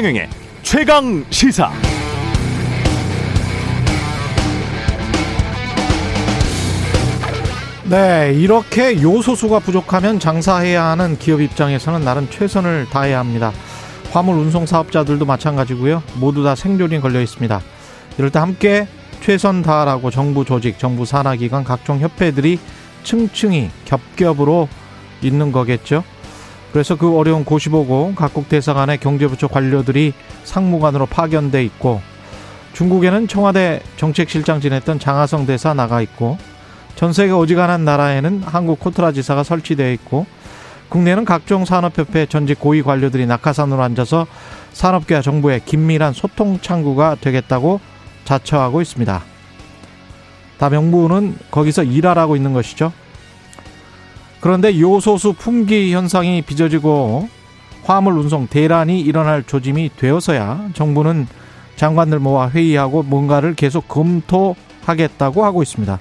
최경영의 최강시사. 네, 이렇게 요소수가 부족하면 장사해야 하는 기업 입장에서는 나름 최선을 다해야 합니다. 화물운송 사업자들도 마찬가지고요. 모두 다 생존이 걸려 있습니다. 이럴 때 함께 최선 다하라고 정부 조직, 정부 산하기관, 각종 협회들이 층층이 겹겹으로 있는 거겠죠. 그래서 그 어려운 고시보고 각국 대사관의 경제부처 관료들이 상무관으로 파견돼 있고, 중국에는 청와대 정책실장 지냈던 장하성 대사 나가 있고, 전 세계 어지간한 나라에는 한국 코트라지사가 설치되어 있고, 국내는 각종 산업협회 전직 고위 관료들이 낙하산으로 앉아서 산업계와 정부의 긴밀한 소통 창구가 되겠다고 자처하고 있습니다. 다 명분은 거기서 일하라고 있는 것이죠. 그런데 요소수 품귀 현상이 빚어지고 화물운송 대란이 일어날 조짐이 되어서야 정부는 장관들 모아 회의하고 뭔가를 계속 검토하겠다고 하고 있습니다.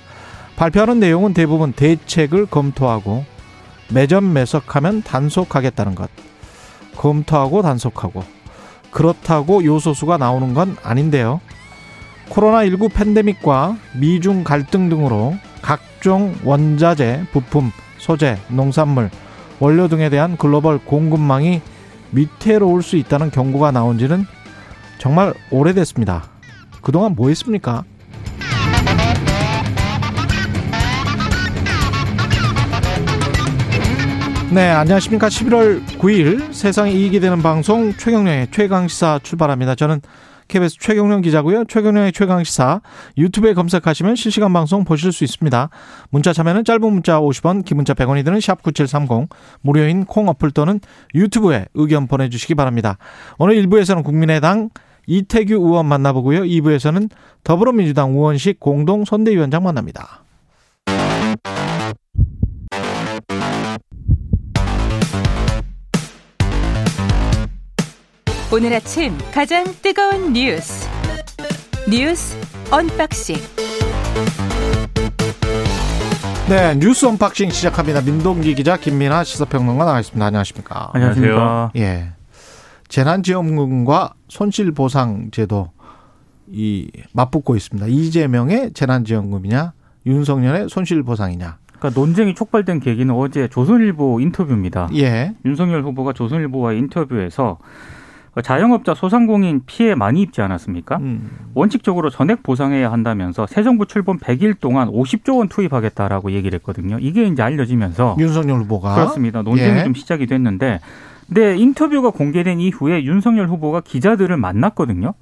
발표하는 내용은 대부분 대책을 검토하고 매점매석하면 단속하겠다는 것. 검토하고 단속하고. 그렇다고 요소수가 나오는 건 아닌데요. 코로나19 팬데믹과 미중 갈등 등으로 각종 원자재, 부품, 소재, 농산물, 원료 등에 대한 글로벌 공급망이 위태로울 수 있다는 경고가 나온 지는 정말 오래됐습니다. 그동안 뭐 했습니까? 네, 안녕하십니까. 11월 9일 세상에 이익이 되는 방송 최경영의 최강시사 출발합니다. 저는 KBS 최경영 기자고요. 최경영의 최강시사 유튜브에 검색하시면 실시간 방송 보실 수 있습니다. 문자 참여는 짧은 문자 50원, 긴 문자 100원이 드는 샵9730, 무료인 콩 어플 또는 유튜브에 의견 보내주시기 바랍니다. 오늘 1부에서는 국민의당 이태규 의원 만나보고요. 2부에서는 더불어민주당 우원식 공동 선대위원장 만납니다. 오늘 아침 가장 뜨거운 뉴스 언박싱. 네, 뉴스 언박싱 시작합니다. 민동기 기자, 김민하 시사평론가 나와있습니다. 안녕하십니까? 안녕하세요. 예, 재난지원금과 손실보상제도 이 맞붙고 있습니다. 이재명의 재난지원금이냐, 윤석열의 손실보상이냐. 그러니까 논쟁이 촉발된 계기는 어제 조선일보 인터뷰입니다. 예, 윤석열 후보가 조선일보와의 인터뷰에서 자영업자 소상공인 피해 많이 입지 않았습니까? 원칙적으로 전액 보상해야 한다면서 새 정부 출범 100일 동안 50조 원 투입하겠다라고 얘기를 했거든요. 이게 이제 알려지면서 윤석열 후보가 그렇습니다. 논쟁이 좀 시작이 됐는데, 근데 인터뷰가 공개된 이후에 윤석열 후보가 기자들을 만났거든요.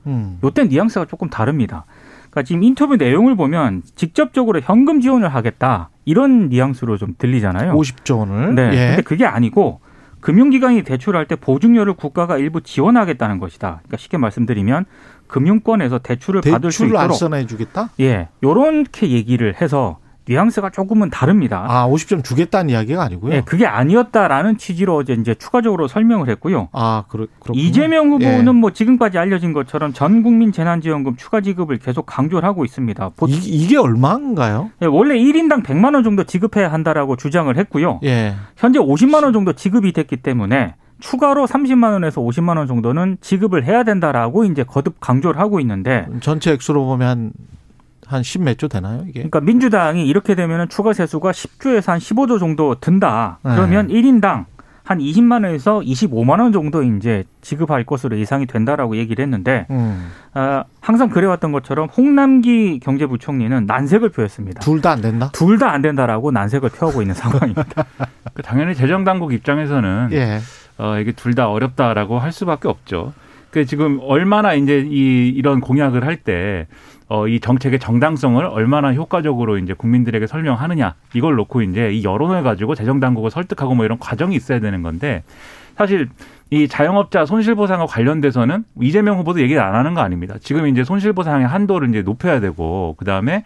이때 뉘앙스가 조금 다릅니다. 그러니까 지금 인터뷰 내용을 보면 직접적으로 현금 지원을 하겠다 이런 뉘앙스로 좀 들리잖아요. 50조 원을. 네. 예. 근데 그게 아니고 금융기관이 대출할 때 보증료를 국가가 일부 지원하겠다는 것이다. 그러니까 쉽게 말씀드리면 금융권에서 대출을 받을 수 있도록. 대출을 안 써내주겠다? 예, 이렇게 얘기를 해서 뉘앙스가 조금은 다릅니다. 아, 50점 주겠다는 이야기가 아니고요? 예, 그게 아니었다라는 취지로 이제 추가적으로 설명을 했고요. 아, 그렇군요. 이재명 후보는 예, 뭐 지금까지 알려진 것처럼 전 국민 재난지원금 추가 지급을 계속 강조를 하고 있습니다. 이게 얼마인가요? 예, 원래 1인당 100만 원 정도 지급해야 한다라고 주장을 했고요. 예, 현재 50만 원 정도 지급이 됐기 때문에 추가로 30만 원에서 50만 원 정도는 지급을 해야 된다라고 이제 거듭 강조를 하고 있는데, 전체 액수로 보면 한 10몇 조 되나요, 이게? 그러니까 민주당이 이렇게 되면 추가 세수가 10조에서 한 15조 정도 든다. 그러면 네, 1인당 한 20만 원에서 25만 원 정도 이제 지급할 것으로 예상이 된다라고 얘기를 했는데, 항상 그래왔던 것처럼 홍남기 경제부총리는 난색을 표했습니다. 둘 다 안 된다? 둘 다 안 된다라고 난색을 표하고 있는 상황입니다. 당연히 재정당국 입장에서는 예, 이게 둘 다 어렵다라고 할 수밖에 없죠. 그 지금 얼마나 이제 이런 공약을 할 때 이 정책의 정당성을 얼마나 효과적으로 이제 국민들에게 설명하느냐, 이걸 놓고 이제 이 여론을 가지고 재정당국을 설득하고 뭐 이런 과정이 있어야 되는 건데, 사실 이 자영업자 손실보상과 관련돼서는 이재명 후보도 얘기를 안 하는 거 아닙니다. 지금 이제 손실보상의 한도를 이제 높여야 되고, 그 다음에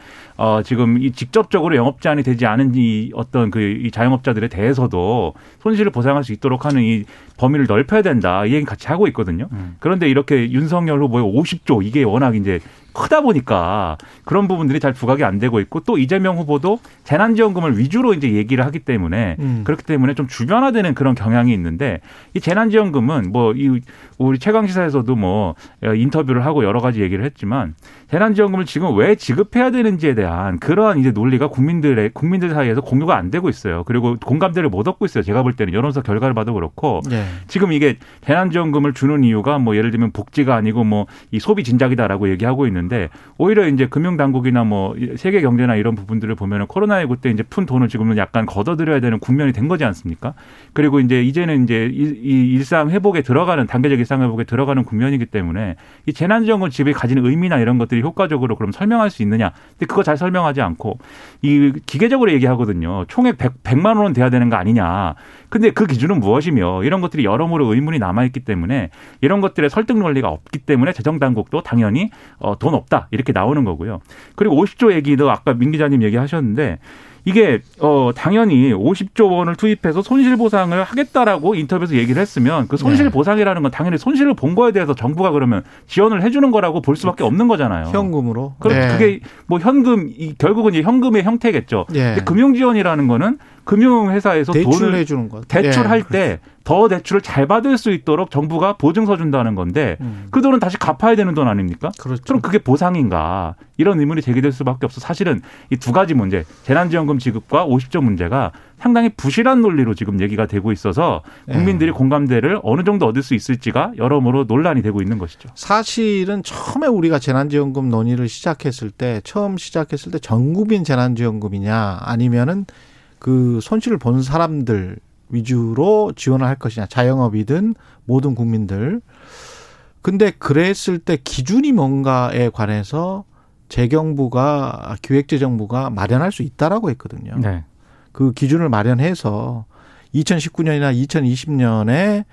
지금 이 직접적으로 영업 제한이 되지 않은 이 어떤 이 자영업자들에 대해서도 손실을 보상할 수 있도록 하는 이 범위를 넓혀야 된다, 이 얘기 같이 하고 있거든요. 그런데 이렇게 윤석열 후보의 50조, 이게 워낙 이제 크다 보니까 그런 부분들이 잘 부각이 안 되고 있고, 또 이재명 후보도 재난지원금을 위주로 이제 얘기를 하기 때문에 그렇기 때문에 좀 주변화되는 그런 경향이 있는데, 이 재난지원금은 뭐 이 우리 최강시사에서도 뭐 인터뷰를 하고 여러 가지 얘기를 했지만, 재난지원금을 지금 왜 지급해야 되는지에 대한 그러한 이제 논리가 국민들 사이에서 공유가 안 되고 있어요. 그리고 공감대를 못 얻고 있어요. 제가 볼 때는 여론조사 결과를 봐도 그렇고, 네. 지금 이게 재난지원금을 주는 이유가 뭐 예를 들면 복지가 아니고 뭐 이 소비 진작이다라고 얘기하고 있는. 데 오히려 이제 금융당국이나 뭐 세계 경제나 이런 부분들을 보면은 코로나19 때 이제 푼 돈을 지금은 약간 걷어들여야 되는 국면이 된 거지 않습니까? 그리고 이제는 이 일상 회복에 들어가는, 단계적 일상 회복에 들어가는 국면이기 때문에 이 재난지원금 지급이 가지는 의미나 이런 것들이 효과적으로 그럼 설명할 수 있느냐? 근데 그거 잘 설명하지 않고 이 기계적으로 얘기하거든요. 총액 100만 원은 돼야 되는 거 아니냐? 근데 그 기준은 무엇이며, 이런 것들이 여러모로 의문이 남아있기 때문에 이런 것들의 설득 논리가 없기 때문에 재정당국도 당연히 돈 없다 이렇게 나오는 거고요. 그리고 50조 얘기도 아까 민 기자님 얘기하셨는데, 이게 당연히 50조 원을 투입해서 손실보상을 하겠다라고 인터뷰에서 얘기를 했으면 그 손실보상이라는 건 당연히 손실을 본 거에 대해서 정부가 그러면 지원을 해 주는 거라고 볼 수밖에 없는 거잖아요. 현금으로. 그럼 네. 그게 뭐 현금, 결국은 이제 현금의 형태겠죠. 네. 근데 금융지원이라는 거는 금융회사에서 돈을 해 주는 거, 대출할 때 더 대출을 잘 받을 수 있도록 정부가 보증서 준다는 건데 그 돈은 다시 갚아야 되는 돈 아닙니까? 그렇죠. 그럼 그게 보상인가? 이런 의문이 제기될 수밖에 없어. 사실은 이 두 가지 문제, 재난지원금 지급과 50조 문제가 상당히 부실한 논리로 지금 얘기가 되고 있어서 국민들이 공감대를 어느 정도 얻을 수 있을지가 여러모로 논란이 되고 있는 것이죠. 사실은 처음에 우리가 재난지원금 논의를 시작했을 때 전국민 재난지원금이냐 아니면은 그 손실을 본 사람들 위주로 지원을 할 것이냐, 자영업이든 모든 국민들. 근데 그랬을 때 기준이 뭔가에 관해서 기획재정부가 마련할 수 있다라고 했거든요. 네. 그 기준을 마련해서 2019년이나 2020년에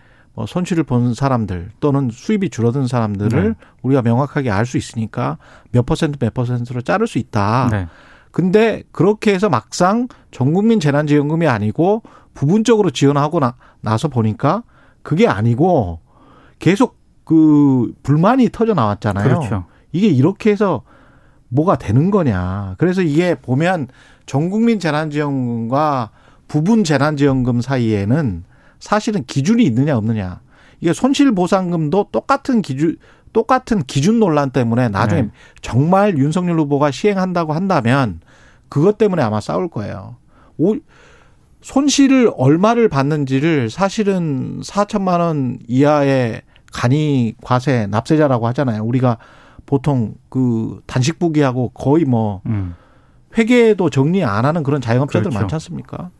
손실을 본 사람들 또는 수입이 줄어든 사람들을 우리가 명확하게 알 수 있으니까 몇 퍼센트로 자를 수 있다. 네. 근데 그렇게 해서 막상 전국민 재난지원금이 아니고 부분적으로 지원하고 나서 보니까 그게 아니고 계속 그 불만이 터져 나왔잖아요. 그렇죠. 이게 이렇게 해서 뭐가 되는 거냐. 그래서 이게 보면 전국민 재난지원금과 부분 재난지원금 사이에는 사실은 기준이 있느냐 없느냐. 이게 손실보상금도 똑같은 기준 논란 때문에 나중에 네. 정말 윤석열 후보가 시행한다고 한다면 그것 때문에 아마 싸울 거예요. 손실을 얼마를 받는지를 사실은 4천만 원 이하의 간이 과세 납세자라고 하잖아요. 우리가 보통 그 단식부기하고 거의 뭐 회계도 정리 안 하는 그런 자영업자들 그렇죠. 많지 않습니까?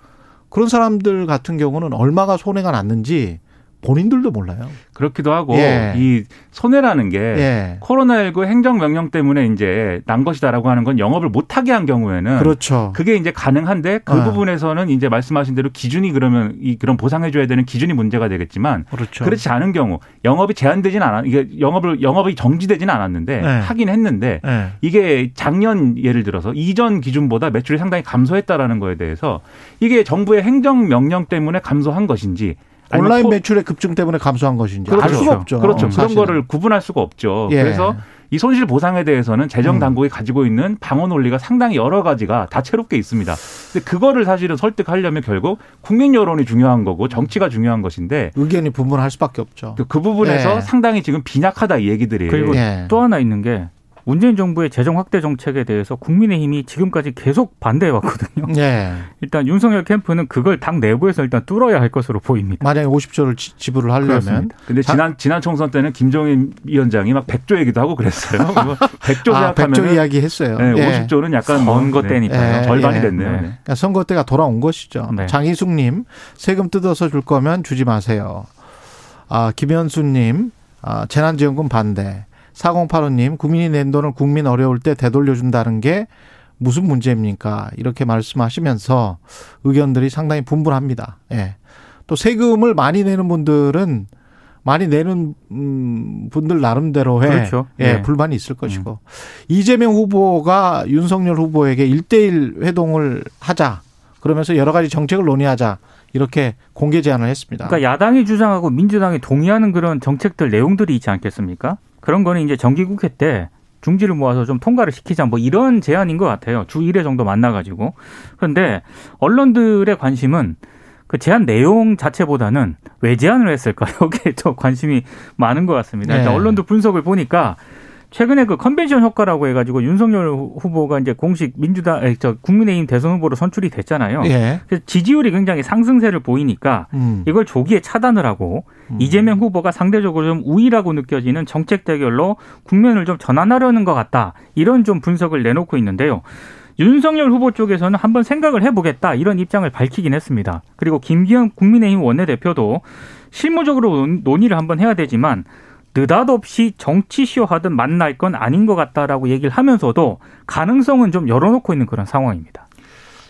그런 사람들 같은 경우는 얼마가 손해가 났는지 본인들도 몰라요. 그렇기도 하고 이 손해라는 게 코로나19 행정명령 때문에 이제 난 것이다라고 하는 건 영업을 못하게 한 경우에는 그렇죠. 그게 이제 가능한데 그 부분에서는 이제 말씀하신 대로 기준이 그러면 그런 보상해줘야 되는 기준이 문제가 되겠지만 그렇죠. 그렇지 않은 경우 영업이 제한되진 않아, 이게 영업이 정지되진 않았는데 하긴 했는데 이게 작년 예를 들어서 이전 기준보다 매출이 상당히 감소했다라는 거에 대해서 이게 정부의 행정명령 때문에 감소한 것인지. 온라인 매출의 급증 때문에 감소한 것인지 알 수가 없죠. 그렇죠. 그런 거를 구분할 수가 없죠. 그래서 이 손실 보상에 대해서는 재정 당국이 가지고 있는 방어 논리가 상당히 여러 가지가 다채롭게 있습니다. 근데 그거를 사실은 설득하려면 결국 국민 여론이 중요한 거고 정치가 중요한 것인데 의견이 분분할 수밖에 없죠. 그 부분에서 상당히 지금 빈약하다 이 얘기들이. 그리고 또 하나 있는 게 문재인 정부의 재정 확대 정책에 대해서 국민의힘이 지금까지 계속 반대해 왔거든요. 일단 윤석열 캠프는 그걸 당 내부에서 일단 뚫어야 할 것으로 보입니다. 만약에 50조를 지불을 하려면. 그런데 지난 총선 때는 김종인 위원장이 막 100조 얘기도 하고 그랬어요. 100조 생각하면 100조 이야기 했어요. 50조는 약간 선거 때니까요. 절반이 됐네요. 그러니까 선거 때가 돌아온 것이죠. 네. 장희숙님, 세금 뜯어서 줄 거면 주지 마세요. 김현수님, 재난지원금 반대. 4085님, 국민이 낸 돈을 국민 어려울 때 되돌려준다는 게 무슨 문제입니까? 이렇게 말씀하시면서 의견들이 상당히 분분합니다. 예. 또 세금을 많이 내는 분들은 많이 내는 분들 나름대로의 그렇죠. 불만이 있을 것이고 이재명 후보가 윤석열 후보에게 1대1 회동을 하자. 그러면서 여러 가지 정책을 논의하자. 이렇게 공개 제안을 했습니다. 그러니까 야당이 주장하고 민주당이 동의하는 그런 정책들 내용들이 있지 않겠습니까? 그런 거는 이제 정기국회 때 중지를 모아서 좀 통과를 시키자 뭐 이런 제안인 것 같아요. 주 1회 정도 만나가지고. 그런데 언론들의 관심은 그 제안 내용 자체보다는 왜 제안을 했을까 여기에 좀 관심이 많은 것 같습니다. 네. 그러니까 언론도 분석을 보니까 최근에 그 컨벤션 효과라고 해가지고 윤석열 후보가 이제 공식 국민의힘 대선 후보로 선출이 됐잖아요. 예. 그래서 지지율이 굉장히 상승세를 보이니까 이걸 조기에 차단을 하고 이재명 후보가 상대적으로 좀 우위라고 느껴지는 정책 대결로 국면을 좀 전환하려는 것 같다. 이런 좀 분석을 내놓고 있는데요. 윤석열 후보 쪽에서는 한번 생각을 해보겠다 이런 입장을 밝히긴 했습니다. 그리고 김기현 국민의힘 원내대표도 실무적으로 논의를 한번 해야 되지만 느닷없이 정치쇼 하든 만날 건 아닌 것 같다라고 얘기를 하면서도 가능성은 좀 열어놓고 있는 그런 상황입니다.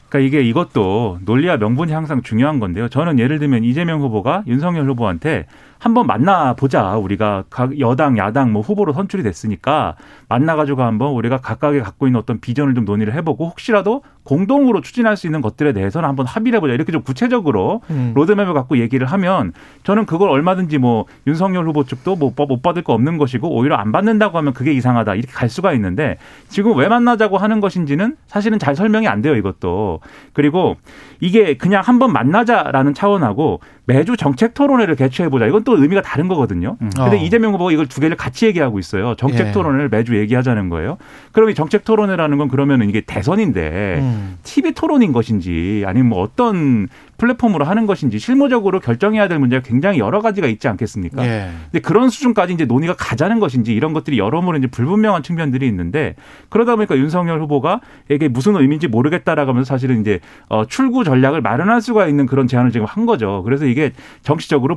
그러니까 이게 이것도 논리와 명분이 항상 중요한 건데요. 저는 예를 들면 이재명 후보가 윤석열 후보한테 한번 만나보자. 우리가 여당, 야당 뭐 후보로 선출이 됐으니까 만나가지고 한번 우리가 각각의 갖고 있는 어떤 비전을 좀 논의를 해보고 혹시라도 공동으로 추진할 수 있는 것들에 대해서는 한번 합의를 해보자. 이렇게 좀 구체적으로 로드맵을 갖고 얘기를 하면 저는 그걸 얼마든지 뭐 윤석열 후보 측도 뭐 못 받을 거 없는 것이고 오히려 안 받는다고 하면 그게 이상하다. 이렇게 갈 수가 있는데 지금 왜 만나자고 하는 것인지는 사실은 잘 설명이 안 돼요. 이것도. 그리고 이게 그냥 한번 만나자라는 차원하고 매주 정책 토론회를 개최해보자. 이건 또 의미가 다른 거거든요. 그런데 이재명 후보가 이걸 두 개를 같이 얘기하고 있어요. 정책 토론회를 매주 얘기하자는 거예요. 그럼 이 정책 토론회라는 건 그러면 이게 대선인데 TV 토론인 것인지 아니면 뭐 어떤 플랫폼으로 하는 것인지 실무적으로 결정해야 될 문제가 굉장히 여러 가지가 있지 않겠습니까? 예. 근데 그런 수준까지 이제 논의가 가자는 것인지 이런 것들이 여러모로 이제 불분명한 측면들이 있는데 그러다 보니까 윤석열 후보가 이게 무슨 의미인지 모르겠다라고 하면서 사실은 이제 출구 전략을 마련할 수가 있는 그런 제안을 지금 한 거죠. 그래서 이게 정치적으로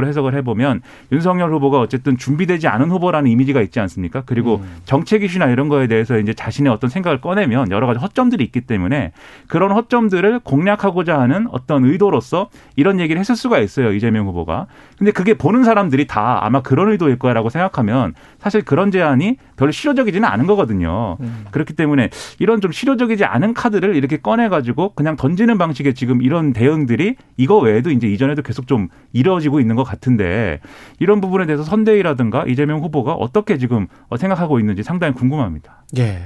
해석을 해보면 윤석열 후보가 어쨌든 준비되지 않은 후보라는 이미지가 있지 않습니까? 그리고 정책 이슈나 이런 거에 대해서 이제 자신의 어떤 생각을 꺼내면 여러 가지 허점들이 있기 때문에 그런 허점들을 공략하고자 하는 어떤 의도로서 이런 얘기를 했을 수가 있어요. 이재명 후보가. 근데 그게 보는 사람들이 다 아마 그런 의도일 거라고 생각하면 사실 그런 제안이 별로 실효적이지는 않은 거거든요. 그렇기 때문에 이런 좀 실효적이지 않은 카드를 이렇게 꺼내가지고 그냥 던지는 방식의 지금 이런 대응들이 이거 외에도 이제 이전에도 계속 좀 이뤄지고 있는 것 같은데 이런 부분에 대해서 선대위라든가 이재명 후보가 어떻게 지금 생각하고 있는지 상당히 궁금합니다. 예.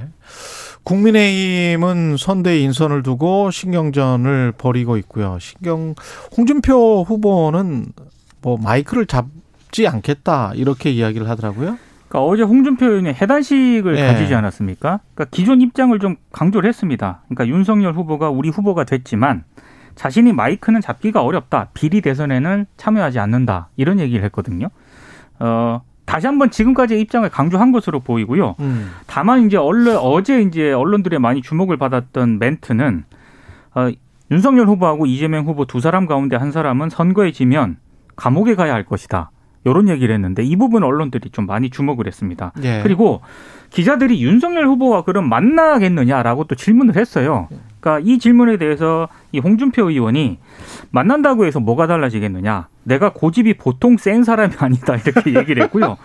국민의힘은 선대위 인선을 두고 신경전을 벌이고 있고요. 홍준표 후보는 뭐 마이크를 잡지 않겠다 이렇게 이야기를 하더라고요. 그러니까 어제 홍준표 의원이 해단식을 가지지 않았습니까? 그러니까 기존 입장을 좀 강조를 했습니다. 그러니까 윤석열 후보가 우리 후보가 됐지만 자신이 마이크는 잡기가 어렵다. 비리 대선에는 참여하지 않는다. 이런 얘기를 했거든요. 다시 한번 지금까지의 입장을 강조한 것으로 보이고요. 다만 이제 어제 이제 언론들의 많이 주목을 받았던 멘트는 윤석열 후보하고 이재명 후보 두 사람 가운데 한 사람은 선거에 지면 감옥에 가야 할 것이다. 이런 얘기를 했는데 이 부분 언론들이 좀 많이 주목을 했습니다. 예. 그리고 기자들이 윤석열 후보와 그럼 만나겠느냐라고 또 질문을 했어요. 그러니까 이 질문에 대해서 이 홍준표 의원이 만난다고 해서 뭐가 달라지겠느냐. 내가 고집이 보통 센 사람이 아니다 이렇게 얘기를 했고요.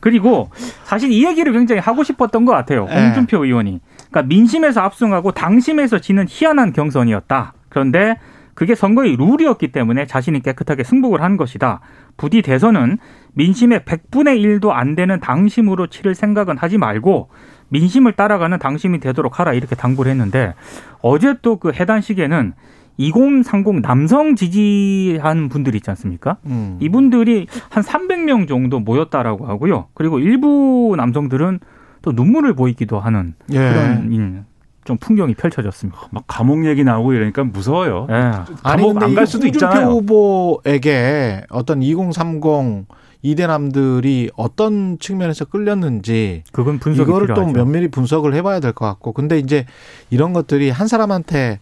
그리고 사실 이 얘기를 굉장히 하고 싶었던 것 같아요. 홍준표 의원이. 그러니까 민심에서 압승하고 당심에서 지는 희한한 경선이었다. 그런데 그게 선거의 룰이었기 때문에 자신이 깨끗하게 승복을 한 것이다. 부디 대선은 민심의 100분의 1도 안 되는 당심으로 치를 생각은 하지 말고 민심을 따라가는 당심이 되도록 하라 이렇게 당부를 했는데 어제 또 그 해단식에는 2030 남성 지지한 분들이 있지 않습니까? 이분들이 한 300명 정도 모였다라고 하고요. 그리고 일부 남성들은 또 눈물을 보이기도 하는 그런 좀 풍경이 펼쳐졌습니다. 막 감옥 얘기 나오고 이러니까 무서워요. 예. 감옥 안 갈 수도 있잖아요. 홍준표 후보에게 어떤 2030 이대남들이 어떤 측면에서 끌렸는지 그건 분석이 이거를 필요하죠. 또 면밀히 분석을 해봐야 될 것 같고, 근데 이제 이런 것들이 한 사람한테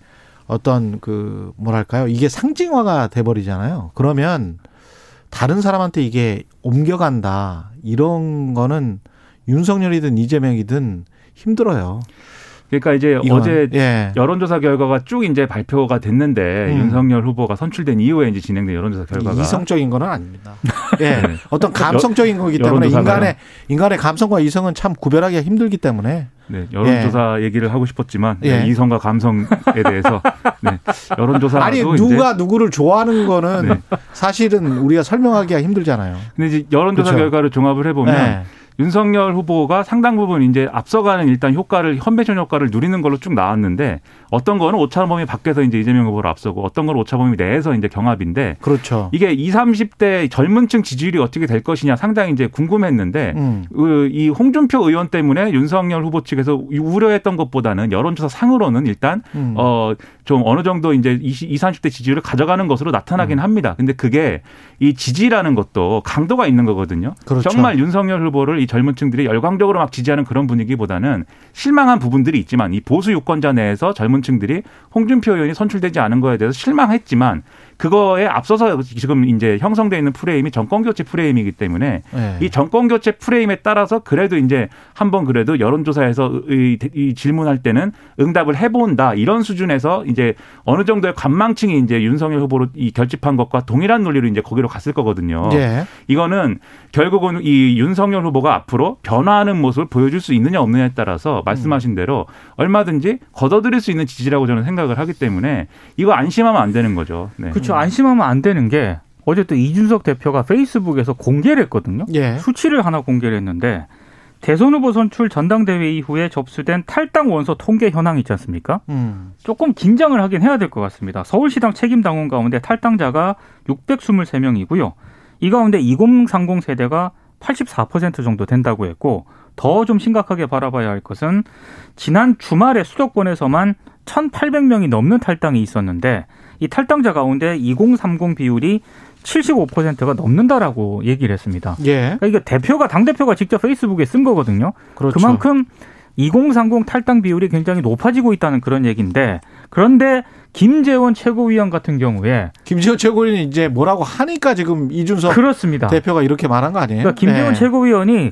어떤 그 뭐랄까요, 이게 상징화가 돼버리잖아요. 그러면 다른 사람한테 이게 옮겨간다 이런 거는 윤석열이든 이재명이든 힘들어요. 그러니까 이제 어제 여론조사 결과가 쭉 이제 발표가 됐는데 윤석열 후보가 선출된 이후에 이제 진행된 여론조사 결과가 이성적인 건 아닙니다. 예. 네. 어떤 감성적인 거기 때문에 인간의 감성과 이성은 참 구별하기가 힘들기 때문에 여론조사 얘기를 하고 싶었지만 이성과 감성에 대해서 여론조사도 아니 누가 이제 누구를 좋아하는 거는 사실은 우리가 설명하기가 힘들잖아요. 근데 이제 여론조사 결과를 종합을 해보면 윤석열 후보가 상당 부분 이제 앞서가는 일단 효과를 컨벤션 효과를 누리는 걸로 쭉 나왔는데 어떤 거는 오차 범위 밖에서 이제 이재명 후보를 앞서고 어떤 건 오차 범위 내에서 이제 경합인데 그렇죠. 이게 20, 30대 젊은층 지지율이 어떻게 될 것이냐 상당히 이제 궁금했는데 이 홍준표 의원 때문에 윤석열 후보 측에서 우려했던 것보다는 여론조사 상으로는 일단 좀 어느 정도 이제 20, 30대 지지율을 가져가는 것으로 나타나긴 합니다. 근데 그게 이 지지라는 것도 강도가 있는 거거든요. 그렇죠. 정말 윤석열 후보를 이 젊은 층들이 열광적으로 막 지지하는 그런 분위기보다는 실망한 부분들이 있지만 이 보수 유권자 내에서 젊은 층들이 홍준표 의원이 선출되지 않은 거에 대해서 실망했지만 그거에 앞서서 지금 이제 형성되어 있는 프레임이 정권교체 프레임이기 때문에 네. 이 정권교체 프레임에 따라서 그래도 이제 한번 그래도 여론조사에서 이 질문할 때는 응답을 해본다 이런 수준에서 이제 어느 정도의 관망층이 이제 윤석열 후보로 이 결집한 것과 동일한 논리로 이제 거기로 갔을 거거든요. 네. 이거는 결국은 이 윤석열 후보가 앞으로 변화하는 모습을 보여줄 수 있느냐 없느냐에 따라서 말씀하신 대로 얼마든지 걷어들일 수 있는 지지라고 저는 생각을 하기 때문에 이거 안심하면 안 되는 거죠. 네. 그렇죠. 안심하면 안 되는 게 어제 또 이준석 대표가 페이스북에서 공개를 했거든요. 예. 수치를 하나 공개를 했는데 대선 후보 선출 전당대회 이후에 접수된 탈당 원서 통계 현황 있지 않습니까? 조금 긴장을 하긴 해야 될 것 같습니다. 서울시당 책임당원 가운데 탈당자가 623명이고요. 이 가운데 2030 세대가 84% 정도 된다고 했고 더 좀 심각하게 바라봐야 할 것은 지난 주말에 수도권에서만 1,800명이 넘는 탈당이 있었는데 이 탈당자 가운데 2030 비율이 75%가 넘는다라고 얘기를 했습니다. 예. 그러니까 이게 대표가 당대표가 직접 페이스북에 쓴 거거든요. 그렇죠. 그만큼 2030 탈당 비율이 굉장히 높아지고 있다는 그런 얘기인데 그런데 김재원 최고위원 같은 경우에 김재원 최고위원이 이제 뭐라고 하니까 지금 이준석 그렇습니다. 대표가 이렇게 말한 거 아니에요? 그러니까 김재원 네. 최고위원이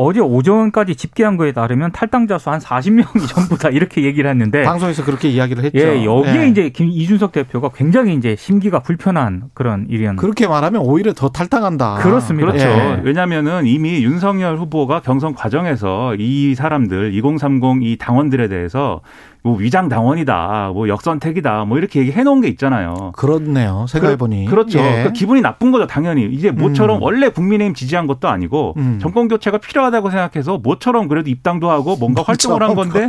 어제 오전까지 집계한 거에 따르면 탈당자 수 한 40명이 전부 다 이렇게 얘기를 했는데 방송에서 그렇게 이야기를 했죠. 예, 여기에 예. 이제 이준석 대표가 굉장히 이제 심기가 불편한 그런 일이었는데 그렇게 말하면 오히려 더 탈당한다. 그렇습니다. 그렇죠. 예. 왜냐하면은 이미 윤석열 후보가 경선 과정에서 이 사람들 2030 이 당원들에 대해서 뭐 위장 당원이다, 뭐 역선택이다, 뭐 이렇게 얘기해 놓은 게 있잖아요. 그렇네요. 생각해보니 그렇죠. 예. 그러니까 기분이 나쁜 거죠, 당연히. 이제 모처럼 원래 국민의힘 지지한 것도 아니고 정권 교체가 필요하다고 생각해서 모처럼 그래도 입당도 하고 뭔가 활동을 한 건데,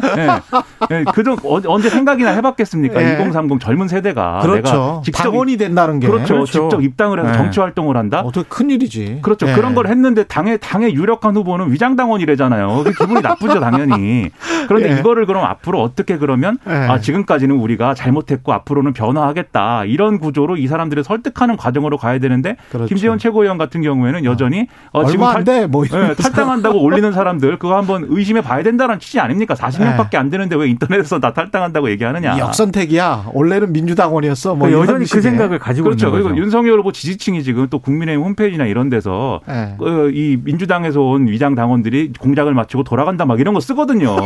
예. 예. 그저 언제 생각이나 해봤겠습니까? 예. 2030 젊은 세대가 그렇죠. 내가 직접 당원이 된다는 게 그렇죠. 그렇죠. 직접 입당을 해서 예. 정치 활동을 한다. 어떻게 큰 일이지? 그렇죠. 예. 그런 걸 했는데 당의 유력한 후보는 위장 당원이래잖아요. 기분이 나쁘죠, 당연히. 그런데 예. 이거를 그럼 앞으로 어떻게 그러면 네. 지금까지는 우리가 잘못했고 앞으로는 변화하겠다 이런 구조로 이 사람들을 설득하는 과정으로 가야 되는데 그렇죠. 김재원 최고위원 같은 경우에는 여전히 지금 탈당한다고 올리는 사람들 그거 한번 의심해 봐야 된다는 취지 아닙니까? 40명밖에 네. 안 되는데 왜 인터넷에서 다 탈당한다고 얘기하느냐. 역선택이야. 원래는 민주당원이었어. 뭐 여전히 그 생각을 가지고 그렇죠. 있는 거죠. 그리고 윤석열 후보 지지층이 지금 또 국민의힘 홈페이지나 이런 데서 네. 이 민주당에서 온 위장 당원들이 공작을 마치고 돌아간다 막 이런 거 쓰거든요.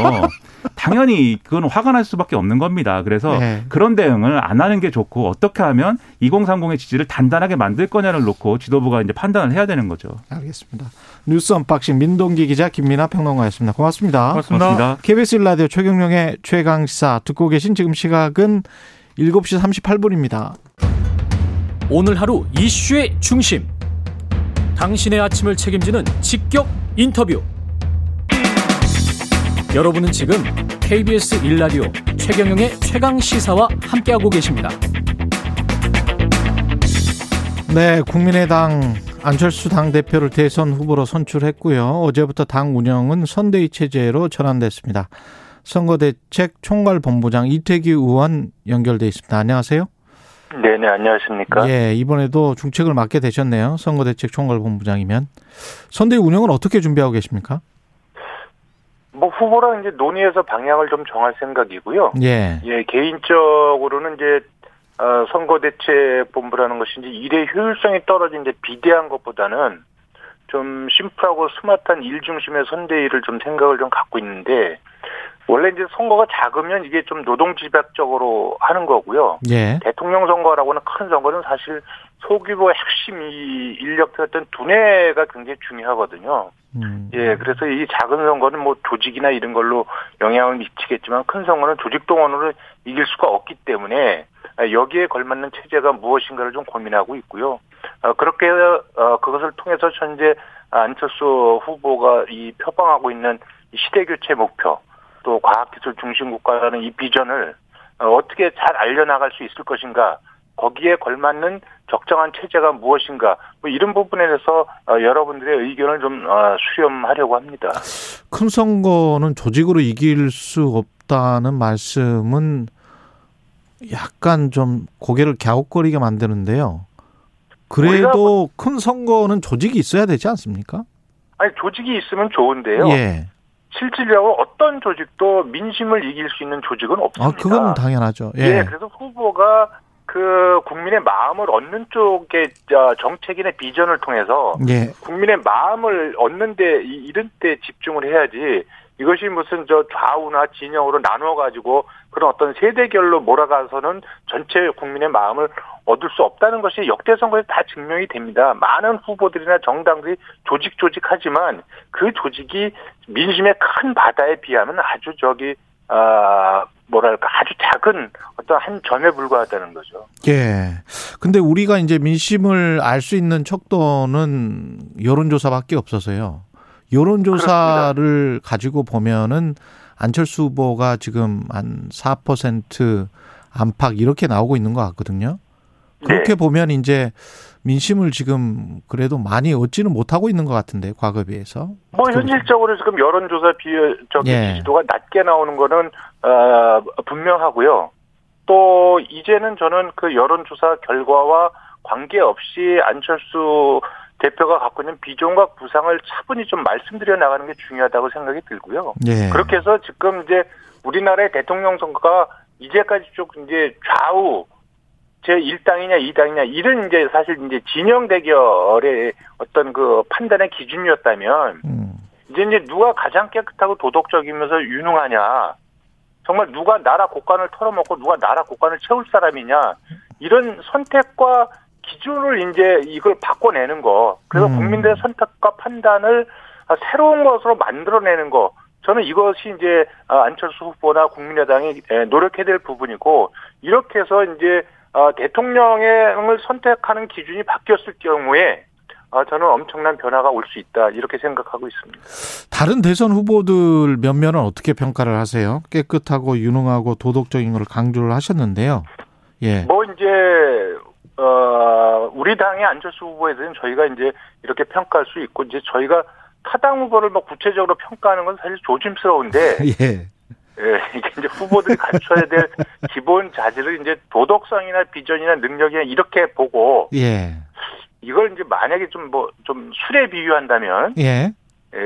당연히 그건 화가 날 수밖에 없는 겁니다. 그래서 네. 그런 대응을 안 하는 게 좋고 어떻게 하면 2030의 지지를 단단하게 만들 거냐를 놓고 지도부가 이제 판단을 해야 되는 거죠. 알겠습니다. 뉴스 언박싱 민동기 기자 김민하 평론가였습니다. 고맙습니다. 고맙습니다. KBS 1라디오 최경영의 최강시사 듣고 계신 지금 시각은 7시 38분입니다. 오늘 하루 이슈의 중심. 당신의 아침을 책임지는 직격 인터뷰. 여러분은 지금 KBS 1라디오 최경영의 최강시사와 함께하고 계십니다. 네, 국민의당 안철수 당대표를 대선 후보로 선출했고요. 어제부터 당 운영은 선대위 체제로 전환됐습니다. 선거대책 총괄본부장 이태규 의원 연결돼 있습니다. 안녕하세요. 네, 안녕하십니까. 예, 이번에도 중책을 맡게 되셨네요. 선거대책 총괄본부장이면. 선대위 운영은 어떻게 준비하고 계십니까? 후보랑 이제 논의해서 방향을 좀 정할 생각이고요. 예. 예, 개인적으로는 이제, 선거대책본부라는 것이 이제 일의 효율성이 떨어진 이제 비대한 것보다는 좀 심플하고 스마트한 일 중심의 선대위를 좀 생각을 좀 갖고 있는데, 원래 이제 선거가 작으면 이게 좀 노동 집약적으로 하는 거고요. 예. 대통령 선거라고는 큰 선거는 사실 소규모의 핵심 이 인력이었던 두뇌가 굉장히 중요하거든요. 예, 그래서 이 작은 선거는 뭐 조직이나 이런 걸로 영향을 미치겠지만 큰 선거는 조직 동원으로 이길 수가 없기 때문에 여기에 걸맞는 체제가 무엇인가를 좀 고민하고 있고요. 그렇게 그것을 통해서 현재 안철수 후보가 이 표방하고 있는 시대교체 목표, 또 과학기술 중심 국가라는 이 비전을 어떻게 잘 알려나갈 수 있을 것인가, 거기에 걸맞는 적정한 체제가 무엇인가, 뭐 이런 부분에 대해서 여러분들의 의견을 좀 수렴하려고 합니다. 큰 선거는 조직으로 이길 수 없다는 말씀은 약간 좀 고개를 갸웃거리게 만드는데요. 그래도 큰 선거는 조직이 있어야 되지 않습니까? 아니, 조직이 있으면 좋은데요. 예. 실질적으로 어떤 조직도 민심을 이길 수 있는 조직은 없습니다. 그건 당연하죠. 예. 예, 그래서 후보가 그 국민의 마음을 얻는 쪽의 정책인의 비전을 통해서 예. 국민의 마음을 얻는데 이런 데 집중을 해야지, 이것이 무슨 저 좌우나 진영으로 나눠가지고 그런 어떤 세대결로 몰아가서는 전체 국민의 마음을 얻을 수 없다는 것이 역대 선거에서 다 증명이 됩니다. 많은 후보들이나 정당들이 조직하지만 그 조직이 민심의 큰 바다에 비하면 아주 아주 작은 어떤 한 점에 불과하다는 거죠. 예. 근데 우리가 이제 민심을 알 수 있는 척도는 여론조사밖에 없어서요. 여론조사를 그렇습니다. 가지고 보면은 안철수 후보가 지금 한 4% 안팎 이렇게 나오고 있는 것 같거든요. 그렇게 네. 보면 이제 민심을 지금 그래도 많이 얻지는 못하고 있는 것 같은데, 과거에 비해서. 뭐 현실적으로 지금 여론조사 비율적인 예. 지지도가 낮게 나오는 거는 분명하고요. 또 이제는 저는 그 여론조사 결과와 관계없이 안철수 대표가 갖고 있는 비전과 구상을 차분히 좀 말씀드려 나가는 게 중요하다고 생각이 들고요. 예. 그렇게 해서 지금 이제 우리나라의 대통령 선거가 이제까지 쭉 이제 좌우 제 1당이냐 2당이냐 이런 이제 사실 이제 진영 대결의 어떤 그 판단의 기준이었다면 이제 누가 가장 깨끗하고 도덕적이면서 유능하냐, 정말 누가 나라 곳간을 털어먹고 누가 나라 곳간을 채울 사람이냐, 이런 선택과 기준을 이제 이걸 바꿔내는 거, 그래서 국민들의 선택과 판단을 새로운 것으로 만들어내는 거, 저는 이것이 이제 안철수 후보나 국민의당이 노력해야 될 부분이고, 이렇게 해서 이제 대통령을 선택하는 기준이 바뀌었을 경우에 저는 엄청난 변화가 올 수 있다, 이렇게 생각하고 있습니다. 다른 대선 후보들 몇몇은 어떻게 평가를 하세요? 깨끗하고 유능하고 도덕적인 걸 강조를 하셨는데요. 예. 뭐 이제 우리 당의 안철수 후보에 대해서는 저희가 이제 이렇게 평가할 수 있고, 이제 저희가 타당 후보를 뭐 구체적으로 평가하는 건 사실 조심스러운데. 예. 예, 이게 이제 후보들이 갖춰야 될 기본 자질을 이제 도덕성이나 비전이나 능력이나 이렇게 보고, 예, 이걸 이제 만약에 좀 술에 비유한다면, 예,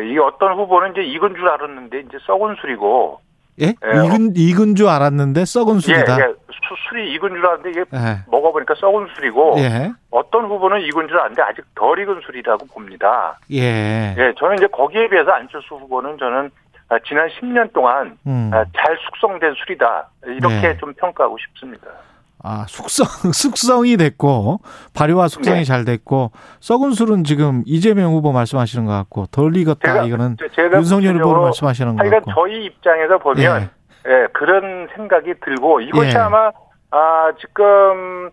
이게 어떤 후보는 이제 익은 줄 알았는데 이제 썩은 술이고, 예, 익은 줄 알았는데 썩은 술이다. 예, 술이 익은 줄 알았는데 이게 예. 먹어보니까 썩은 술이고, 예, 어떤 후보는 익은 줄 알았는데 아직 덜 익은 술이라고 봅니다. 예, 예, 저는 이제 거기에 비해서 안철수 후보는 저는 지난 10년 동안 잘 숙성된 술이다, 이렇게 네. 좀 평가하고 싶습니다. 숙성이 됐고, 발효와 숙성이 네. 잘 됐고, 썩은 술은 지금 이재명 후보 말씀하시는 것 같고, 덜 익었다 이거는 윤석열 후보로 말씀하시는 것 같고. 저희 입장에서 보면 예. 예, 그런 생각이 들고, 이것이 예. 아마 지금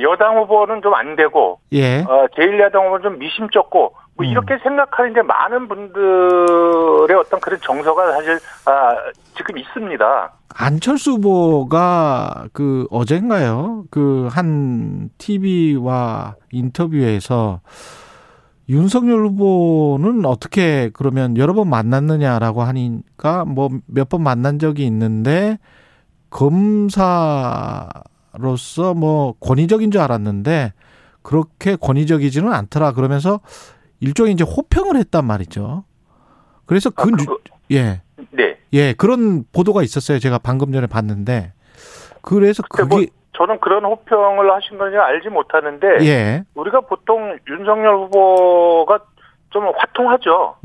여당 후보는 좀 안 되고 예. 제1야당 후보는 좀 미심쩍고 뭐 이렇게 생각하는 이제 많은 분들의 어떤 그런 정서가 사실 지금 있습니다. 안철수 후보가 그 어젠가요? 그 한 TV와 인터뷰에서 윤석열 후보는 어떻게 그러면 여러 번 만났느냐라고 하니까 뭐 몇 번 만난 적이 있는데 검사로서 뭐 권위적인 줄 알았는데 그렇게 권위적이지는 않더라, 그러면서 일종의 이제 호평을 했단 말이죠. 그래서 그런 보도가 있었어요. 제가 방금 전에 봤는데. 그래서 그게 뭐 저는 그런 호평을 하신 건지 알지 못하는데 예. 우리가 보통 윤석열 후보가 좀 화통하죠.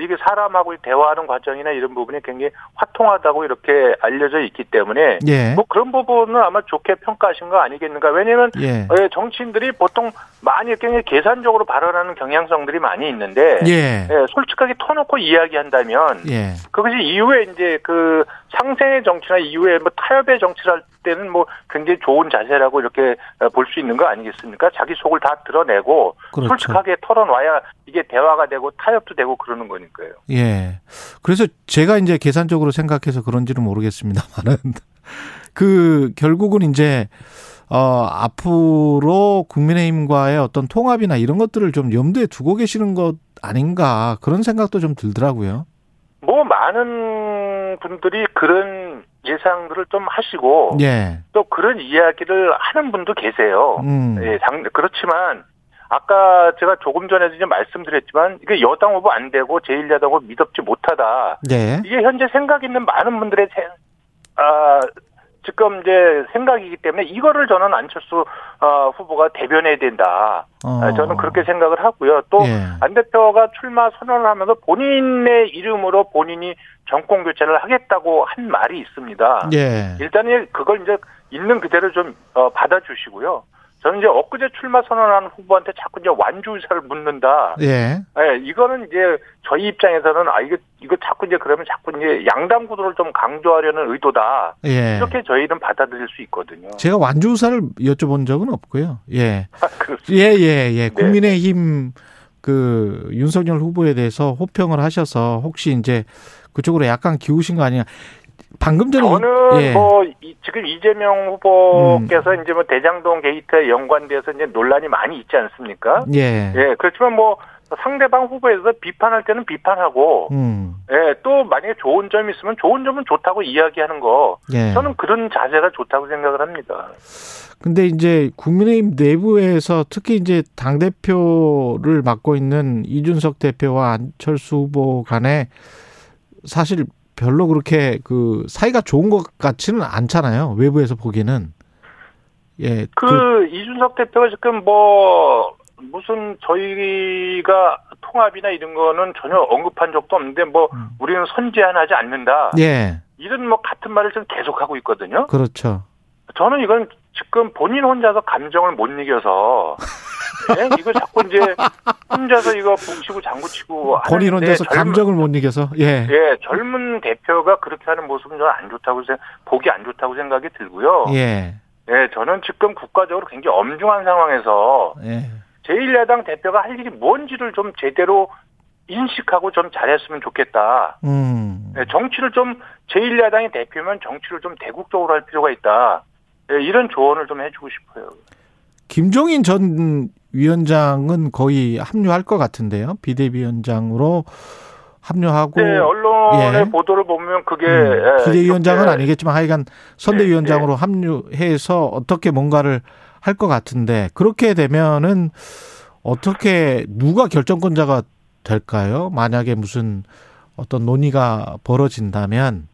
이게 사람하고 대화하는 과정이나 이런 부분이 굉장히 화통하다고 이렇게 알려져 있기 때문에 예. 뭐 그런 부분은 아마 좋게 평가하신 거 아니겠는가. 왜냐하면 예. 정치인들이 보통 많이 굉장히 계산적으로 발언하는 경향성들이 많이 있는데 예. 예, 솔직하게 터놓고 이야기한다면 예. 그것이 이후에 이제 그 상생의 정치나 이후에 뭐 타협의 정치를 할 때는 뭐 굉장히 좋은 자세라고 이렇게 볼 수 있는 거 아니겠습니까? 자기 속을 다 드러내고 그렇죠. 솔직하게 털어놔야 이게 대화가 되고 타협도 되고 그러는 거니까요. 예. 그래서 제가 이제 계산적으로 생각해서 그런지는 모르겠습니다만은 그 결국은 이제 앞으로 국민의힘과의 어떤 통합이나 이런 것들을 좀 염두에 두고 계시는 것 아닌가 그런 생각도 좀 들더라고요. 뭐 많은 분들이 그런 예상들을 좀 하시고 예. 또 그런 이야기를 하는 분도 계세요. 예, 그렇지만 아까 제가 조금 전에도 이제 말씀드렸지만 이게 여당 후보 안 되고 제1야당 후보 믿음지 못하다. 예. 이게 현재 생각 있는 많은 분들의 지금 이제 생각이기 때문에 이거를 저는 안철수 후보가 대변해야 된다. 저는 그렇게 생각을 하고요. 또 안 대표가 출마 선언을 하면서 본인의 이름으로 본인이 정권 교체를 하겠다고 한 말이 있습니다. 예. 일단은 그걸 이제 있는 그대로 좀 받아주시고요. 저는 이제 엊그제 출마 선언하는 후보한테 자꾸 이제 완주 의사를 묻는다. 예. 예, 이거는 이제 저희 입장에서는 이거 자꾸 이제 그러면 자꾸 이제 양당 구도를 좀 강조하려는 의도다. 예. 이렇게 저희는 받아들일 수 있거든요. 제가 완주 의사를 여쭤본 적은 없고요. 예. 아, 예. 국민의힘 그 윤석열 후보에 대해서 호평을 하셔서 혹시 이제 그쪽으로 약간 기우신 거 아니냐. 방금 전에 저는 예. 뭐 지금 이재명 후보께서 이제 뭐 대장동 게이트에 연관돼서 이제 논란이 많이 있지 않습니까? 예. 예. 그렇지만 뭐 상대방 후보에서 비판할 때는 비판하고, 예. 또 만약에 좋은 점이 있으면 좋은 점은 좋다고 이야기하는 거. 예. 저는 그런 자세가 좋다고 생각을 합니다. 근데 이제 국민의힘 내부에서 특히 이제 당 대표를 맡고 있는 이준석 대표와 안철수 후보 간에 사실 별로 그렇게 그 사이가 좋은 것 같지는 않잖아요. 외부에서 보기에는. 예. 이준석 대표가 지금 뭐 무슨 저희가 통합이나 이런 거는 전혀 언급한 적도 없는데 뭐 우리는 선제한하지 않는다. 예. 이런 뭐 같은 말을 지금 계속하고 있거든요. 그렇죠. 저는 이건 지금 본인 혼자서 감정을 못 이겨서 예? 이거 자꾸 이제 혼자서 이거 봉치고 장구치고 본인 혼자서 감정을 못 이겨서 예. 예, 젊은 대표가 그렇게 하는 모습은 저는 안 좋다고 보기 안 좋다고 생각이 들고요. 예. 예, 저는 지금 국가적으로 굉장히 엄중한 상황에서 예. 제1야당 대표가 할 일이 뭔지를 좀 제대로 인식하고 좀 잘했으면 좋겠다. 예, 정치를 좀 제1야당의 대표면 정치를 좀 대국적으로 할 필요가 있다. 예, 이런 조언을 좀 해주고 싶어요. 김종인 전 위원장은 거의 합류할 것 같은데요. 비대위원장으로 합류하고. 네, 언론의 예. 보도를 보면 그게. 비대위원장은 이렇게. 아니겠지만 하여간 선대위원장으로 합류해서 어떻게 뭔가를 할 것 같은데 그렇게 되면은 어떻게 누가 결정권자가 될까요? 만약에 무슨 어떤 논의가 벌어진다면.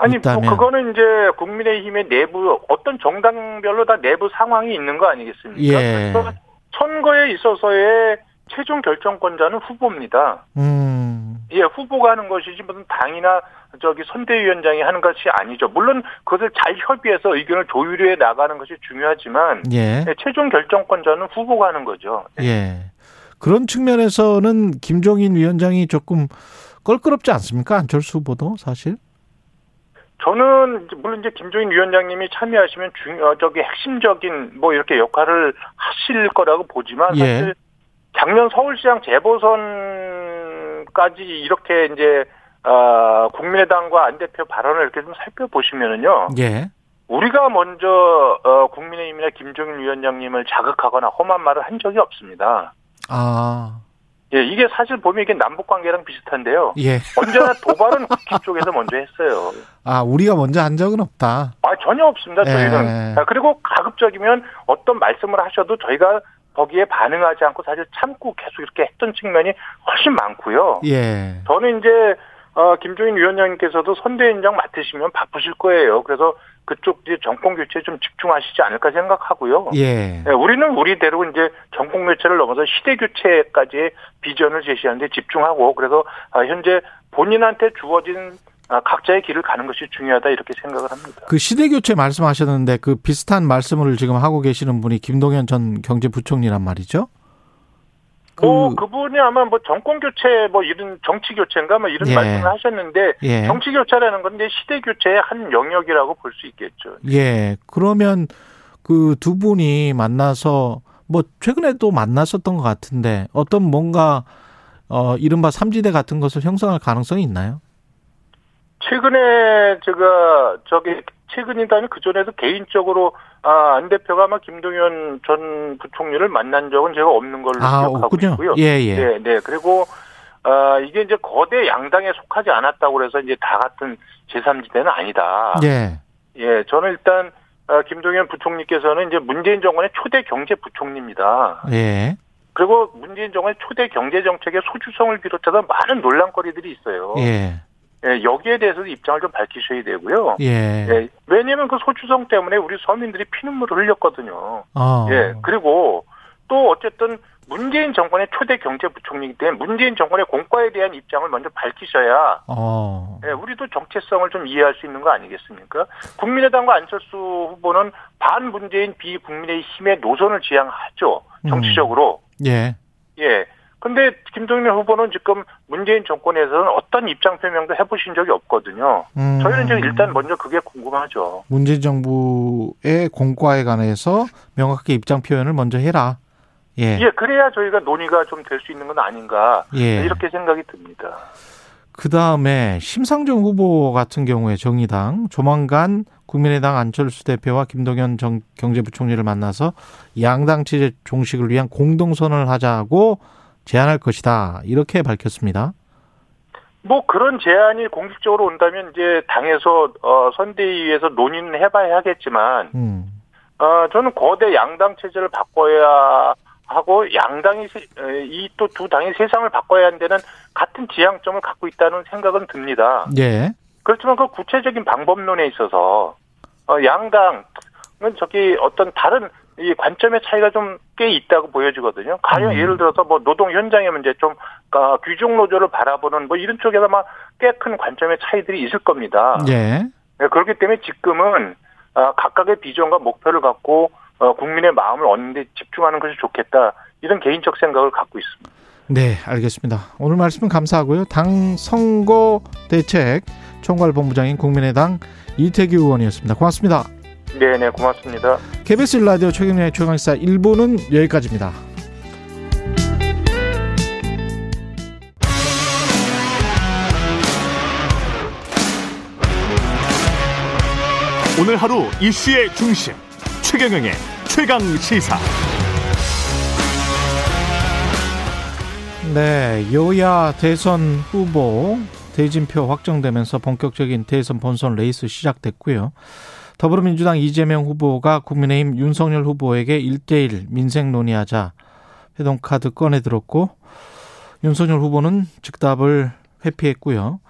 아니, 뭐 그거는 이제 국민의힘의 내부 어떤 정당별로 다 내부 상황이 있는 거 아니겠습니까? 예. 선거에 있어서의 최종 결정권자는 후보입니다. 예, 후보가 하는 것이지 무슨 당이나 저기 선대위원장이 하는 것이 아니죠. 물론 그것을 잘 협의해서 의견을 조율해 나가는 것이 중요하지만 예. 예, 최종 결정권자는 후보가 하는 거죠. 예. 그런 측면에서는 김종인 위원장이 조금 껄끄럽지 않습니까? 안철수 후보도 사실. 저는 물론 이제 김종인 위원장님이 참여하시면 핵심적인 뭐 이렇게 역할을 하실 거라고 보지만 예. 사실 작년 서울시장 재보선까지 이렇게 이제 국민의당과 안 대표 발언을 이렇게 좀 살펴보시면은요. 예. 우리가 먼저 국민의힘이나 김종인 위원장님을 자극하거나 험한 말을 한 적이 없습니다. 아. 예, 이게 사실 보면 이게 남북 관계랑 비슷한데요. 예. 언제나 도발은 그쪽에서 먼저 했어요. 아, 우리가 먼저 한 적은 없다. 아, 전혀 없습니다. 저희는. 예. 그리고 가급적이면 어떤 말씀을 하셔도 저희가 거기에 반응하지 않고 사실 참고 계속 이렇게 했던 측면이 훨씬 많고요. 예. 저는 이제 김종인 위원장님께서도 선대위원장 맡으시면 바쁘실 거예요. 그래서 그쪽 이제 정권 교체에 좀 집중하시지 않을까 생각하고요. 예. 네, 우리는 우리대로 이제 정권 교체를 넘어서 시대 교체까지의 비전을 제시하는데 집중하고, 그래서 현재 본인한테 주어진 각자의 길을 가는 것이 중요하다, 이렇게 생각을 합니다. 그 시대 교체 말씀하셨는데 그 비슷한 말씀을 지금 하고 계시는 분이 김동연 전 경제부총리란 말이죠. 그분이 아마 정권 교체 이런 정치 교체인가 이런 말씀을 하셨는데 정치 교체라는 건 이제 시대 교체의 한 영역이라고 볼 수 있겠죠. 예. 그러면 그 두 분이 만나서 최근에 또 만났었던 것 같은데 어떤 뭔가 이른바 삼지대 같은 것을 형성할 가능성이 있나요? 최근에 제가 최근이다니 그전에도 개인적으로 안 대표가 아마 김동연 전 부총리를 만난 적은 제가 없는 걸로 기억하고 없군요. 있고요. 예. 네, 네. 그리고 이게 이제 거대 양당에 속하지 않았다고 해서 이제 다 같은 제3지대는 아니다. 예. 예, 저는 일단 김동연 부총리께서는 이제 문재인 정권의 초대 경제 부총리입니다. 예. 그리고 문재인 정권의 초대 경제 정책의 소주성을 비롯해서 많은 논란거리들이 있어요. 예. 예, 여기에 대해서도 입장을 좀 밝히셔야 되고요. 예. 예, 왜냐면 그 소추성 때문에 우리 서민들이 피눈물을 흘렸거든요. 예, 그리고 또 어쨌든 문재인 정권의 초대 경제부총리이기 때문에 문재인 정권의 공과에 대한 입장을 먼저 밝히셔야 예, 우리도 정체성을 좀 이해할 수 있는 거 아니겠습니까? 국민의당과 안철수 후보는 반문재인 비국민의힘의 노선을 지향하죠. 정치적으로. 예. 근데 김동연 후보는 지금 문재인 정권에서는 어떤 입장 표명도 해보신 적이 없거든요. 저희는 이제 일단 먼저 그게 궁금하죠. 문재인 정부의 공과에 관해서 명확하게 입장 표현을 먼저 해라. 예. 예, 그래야 저희가 논의가 좀 될 수 있는 건 아닌가. 예. 이렇게 생각이 듭니다. 그 다음에 심상정 후보 같은 경우에 정의당 조만간 국민의당 안철수 대표와 김동연 경제부총리를 만나서 양당 체제 종식을 위한 공동선언을 하자고 제안할 것이다, 이렇게 밝혔습니다. 그런 제안이 공식적으로 온다면 이제 당에서 선대위에서 논의는 해봐야 하겠지만, 저는 거대 양당 체제를 바꿔야 하고 양당이 이 또 두 당이 세상을 바꿔야 한다는 같은 지향점을 갖고 있다는 생각은 듭니다. 예. 그렇지만 그 구체적인 방법론에 있어서 양당은 어떤 다른 이 관점의 차이가 좀 꽤 있다고 보여지거든요. 가령 예를 들어서 노동 현장의 문제, 좀 귀족 노조를 바라보는 이런 쪽에서 꽤 큰 관점의 차이들이 있을 겁니다. 예. 그렇기 때문에 지금은 각각의 비전과 목표를 갖고 국민의 마음을 얻는 데 집중하는 것이 좋겠다, 이런 개인적 생각을 갖고 있습니다. 네, 알겠습니다. 오늘 말씀은 감사하고요. 당 선거 대책 총괄본부장인 국민의당 이태규 의원이었습니다. 고맙습니다. 네네, 고맙습니다. KBS 1라디오 최경영의 최강시사 1부는 여기까지입니다. 오늘 하루 이슈의 중심, 최경영의 최강시사. 네, 여야 대선 후보 대진표 확정되면서 본격적인 대선 본선 레이스 시작됐고요. 더불어민주당 이재명 후보가 국민의힘 윤석열 후보에게 1대1 민생 논의하자 회동카드 꺼내들었고, 윤석열 후보는 즉답을 회피했고요.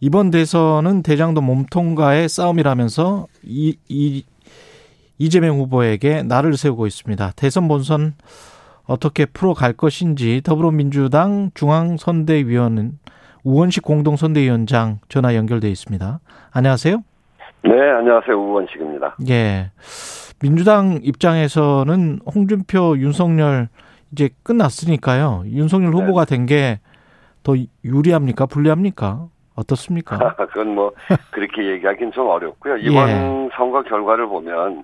이번 대선은 대장동 몸통과의 싸움이라면서 이재명 후보에게 날을 세우고 있습니다. 대선 본선 어떻게 풀어갈 것인지 더불어민주당 중앙선대위원 우원식 공동선대위원장 전화 연결돼 있습니다. 안녕하세요. 네, 안녕하세요. 우원식입니다. 예. 민주당 입장에서는 홍준표, 윤석열 이제 끝났으니까요. 윤석열 후보가 된 게 더 유리합니까? 불리합니까? 어떻습니까? 그건 그렇게 얘기하기는 좀 어렵고요. 이번 선거 결과를 보면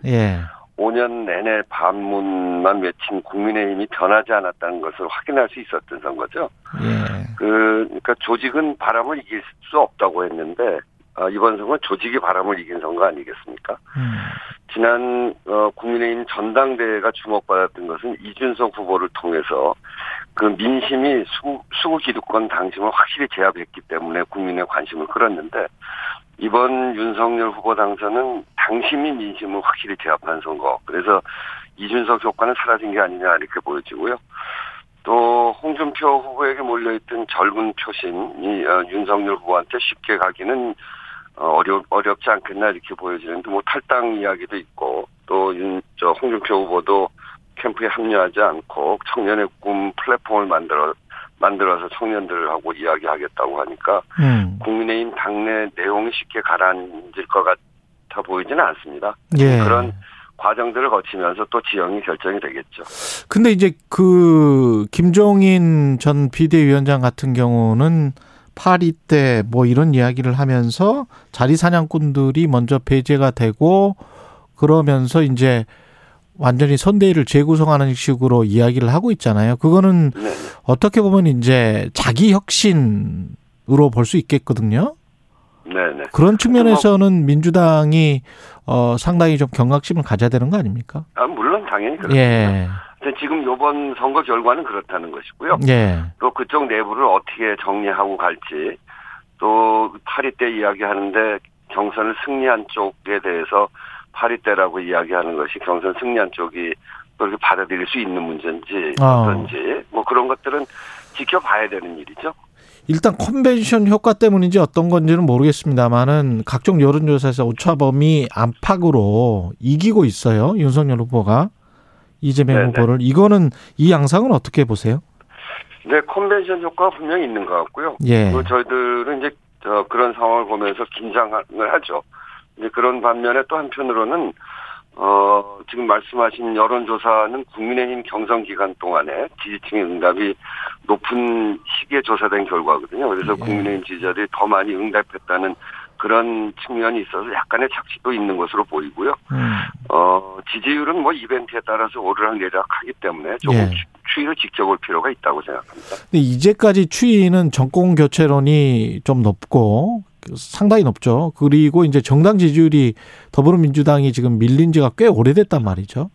5년 내내 반문만 외친 국민의힘이 변하지 않았다는 것을 확인할 수 있었던 선거죠. 그러니까 조직은 바람을 이길 수 없다고 했는데 이번 선거는 조직이 바람을 이긴 선거 아니겠습니까? 지난 국민의힘 전당대회가 주목받았던 것은 이준석 후보를 통해서 그 민심이 수구 기득권 당심을 확실히 제압했기 때문에 국민의 관심을 끌었는데, 이번 윤석열 후보 당선은 당심이 민심을 확실히 제압한 선거, 그래서 이준석 효과는 사라진 게 아니냐, 이렇게 보여지고요. 또 홍준표 후보에게 몰려있던 젊은 표심이 윤석열 후보한테 쉽게 가기는 어렵지 않겠나 이렇게 보여지는데, 뭐 탈당 이야기도 있고 또 홍준표 후보도 캠프에 합류하지 않고 청년의 꿈 플랫폼을 만들어서 청년들하고 이야기하겠다고 하니까 국민의힘 당내 내용이 쉽게 가라앉을 것 같아 보이지는 않습니다. 예. 그런 과정들을 거치면서 또 지형이 결정이 되겠죠. 근데 이제 그 김종인 전 비대위원장 같은 경우는 파리 때 뭐 이런 이야기를 하면서 자리 사냥꾼들이 먼저 배제가 되고 그러면서 이제 완전히 선대위를 재구성하는 식으로 이야기를 하고 있잖아요. 그거는 네네. 어떻게 보면 이제 자기 혁신으로 볼 수 있겠거든요. 네네. 그런 측면에서는 민주당이 상당히 좀 경각심을 가져야 되는 거 아닙니까? 아, 물론 당연히 그렇죠. 예. 지금 이번 선거 결과는 그렇다는 것이고요. 예. 또 그쪽 내부를 어떻게 정리하고 갈지, 또 파리 때 이야기하는데 경선을 승리한 쪽에 대해서 파리 때라고 이야기하는 것이 경선 승리한 쪽이 그렇게 받아들일 수 있는 문제인지 어떤지 뭐 그런 것들은 지켜봐야 되는 일이죠. 일단 컨벤션 효과 때문인지 어떤 건지는 모르겠습니다만은 각종 여론조사에서 오차범위 안팎으로 이기고 있어요. 윤석열 후보가 이재명 네네. 후보를. 이거는 이 양상은 어떻게 보세요? 네, 컨벤션 효과가 분명히 있는 것 같고요. 예. 저희들은 이제 그런 상황을 보면서 긴장을 하죠. 이제 그런 반면에 또 한편으로는 지금 말씀하신 여론조사는 국민의힘 경선 기간 동안에 지지층의 응답이 높은 시기에 조사된 결과거든요. 그래서 예. 국민의힘 지지자들이 더 많이 응답했다는 그런 측면이 있어서 약간의 착취도 있는 것으로 보이고요. 지지율은 뭐 이벤트에 따라서 오르락 내리락하기 때문에 조금 예. 추이를 지켜볼 필요가 있다고 생각합니다. 근데 이제까지 추이는 정권 교체론이 좀 높고 상당히 높죠. 그리고 이제 정당 지지율이 더불어민주당이 지금 밀린 지가 꽤 오래됐단 말이죠.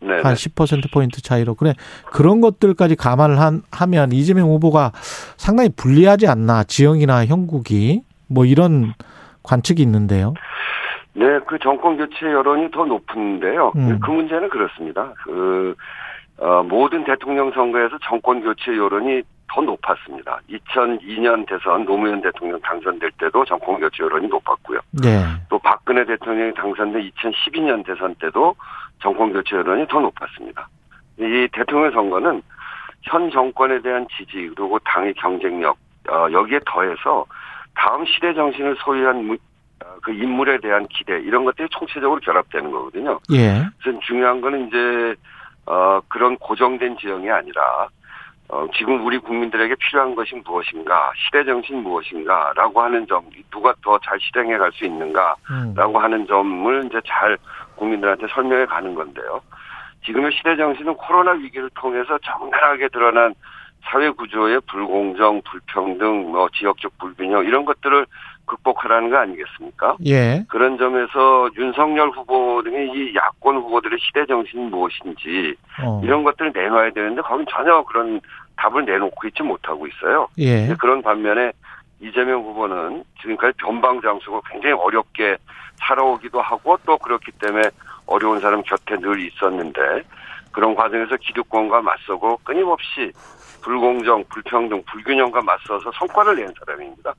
네네. 한 10%포인트 차이로. 그래, 그런 것들까지 감안을 하면 이재명 후보가 상당히 불리하지 않나, 지형이나 형국이 뭐 이런 관측이 있는데요. 네, 그 정권 교체 여론이 더 높은데요. 그 문제는 그렇습니다. 모든 대통령 선거에서 정권 교체 여론이 더 높았습니다. 2002년 대선 노무현 대통령 당선될 때도 정권 교체 여론이 높았고요. 네. 또 박근혜 대통령이 당선된 2012년 대선 때도 정권 교체 여론이 더 높았습니다. 이 대통령 선거는 현 정권에 대한 지지 그리고 당의 경쟁력 여기에 더해서 다음 시대 정신을 소유한 그 인물에 대한 기대 이런 것들이 총체적으로 결합되는 거거든요. 예. 그래서 중요한 거는 이제 그런 고정된 지형이 아니라 지금 우리 국민들에게 필요한 것이 무엇인가, 시대 정신 무엇인가라고 하는 점, 누가 더 잘 실행해 갈 수 있는가라고 하는 점을 이제 잘 국민들한테 설명해 가는 건데요. 지금의 시대 정신은 코로나 위기를 통해서 적나라하게 드러난 사회 구조의 불공정, 불평등, 뭐 지역적 불균형 이런 것들을 극복하라는 거 아니겠습니까? 예. 그런 점에서 윤석열 후보 등의 이 야권 후보들의 시대 정신이 무엇인지 이런 것들을 내놔야 되는데 거긴 전혀 그런 답을 내놓고 있지 못하고 있어요. 예. 그런 반면에 이재명 후보는 지금까지 변방장수고 굉장히 어렵게 살아오기도 하고 또 그렇기 때문에 어려운 사람 곁에 늘 있었는데 그런 과정에서 기득권과 맞서고 끊임없이 불공정, 불평등, 불균형과 맞서서 성과를 낸 사람입니다.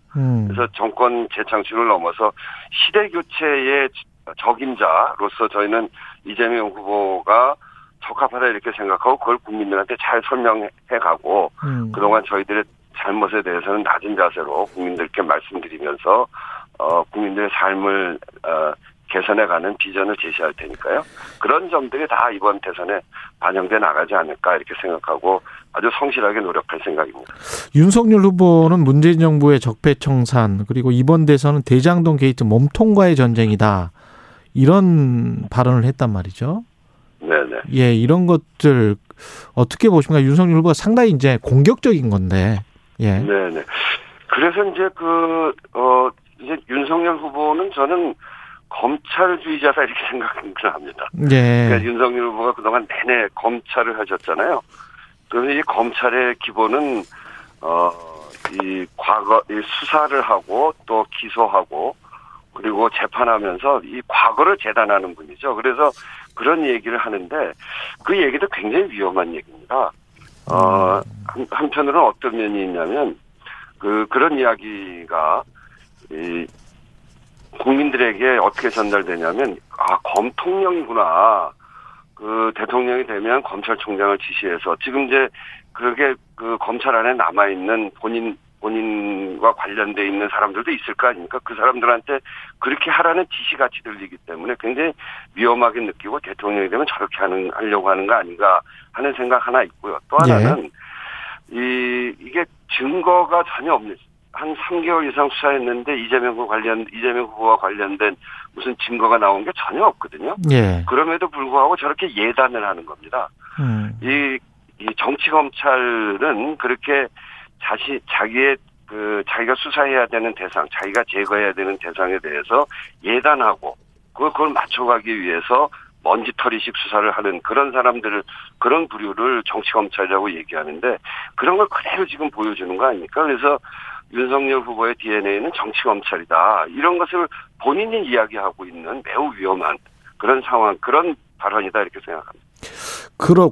그래서 정권 재창출을 넘어서 시대교체의 적임자로서 저희는 이재명 후보가 적합하다 이렇게 생각하고 그걸 국민들한테 잘 설명해가고 그동안 저희들의 잘못에 대해서는 낮은 자세로 국민들께 말씀드리면서 국민들의 삶을 개선해가는 비전을 제시할 테니까요. 그런 점들이 다 이번 대선에 반영돼 나가지 않을까 이렇게 생각하고 아주 성실하게 노력할 생각입니다. 윤석열 후보는 문재인 정부의 적폐청산 그리고 이번 대선은 대장동 게이트 몸통과의 전쟁이다. 이런 발언을 했단 말이죠. 네네. 예, 이런 것들 어떻게 보십니까? 윤석열 후보가 상당히 이제 공격적인 건데. 예. 네네. 그래서 이제 이제 윤석열 후보는 저는 검찰주의자다 이렇게 생각을 합니다. 네. 그러니까 윤석열 후보가 그동안 내내 검찰을 하셨잖아요. 그런데 이 검찰의 기본은 이 과거 이 수사를 하고 또 기소하고 그리고 재판하면서 이 과거를 재단하는 분이죠. 그래서 그런 얘기를 하는데 그 얘기도 굉장히 위험한 얘기입니다. 한편으로는 어떤 면이 있냐면 그런 이야기가 이 국민들에게 어떻게 전달되냐면 검통령이구나. 그 대통령이 되면 검찰총장을 지시해서 지금 이제 그게 그 검찰 안에 남아 있는 본인과 관련돼 있는 사람들도 있을 거 아닙니까? 그 사람들한테 그렇게 하라는 지시같이 들리기 때문에 굉장히 위험하게 느끼고 대통령이 되면 저렇게 하려고 하는 거 아닌가 하는 생각 하나 있고요. 또 하나는 이게 증거가 전혀 없는 한 3개월 이상 수사했는데 이재명 후보와 관련된 무슨 증거가 나온 게 전혀 없거든요. 예. 그럼에도 불구하고 저렇게 예단을 하는 겁니다. 이 정치 검찰은 그렇게 자기가 수사해야 되는 대상, 자기가 제거해야 되는 대상에 대해서 예단하고 그걸 맞춰가기 위해서 먼지털이식 수사를 하는 그런 사람들을, 그런 부류를 정치 검찰이라고 얘기하는데 그런 걸 그대로 지금 보여주는 거 아닙니까? 그래서 윤석열 후보의 DNA는 정치검찰이다. 이런 것을 본인이 이야기하고 있는 매우 위험한 그런 상황, 그런 발언이다 이렇게 생각합니다.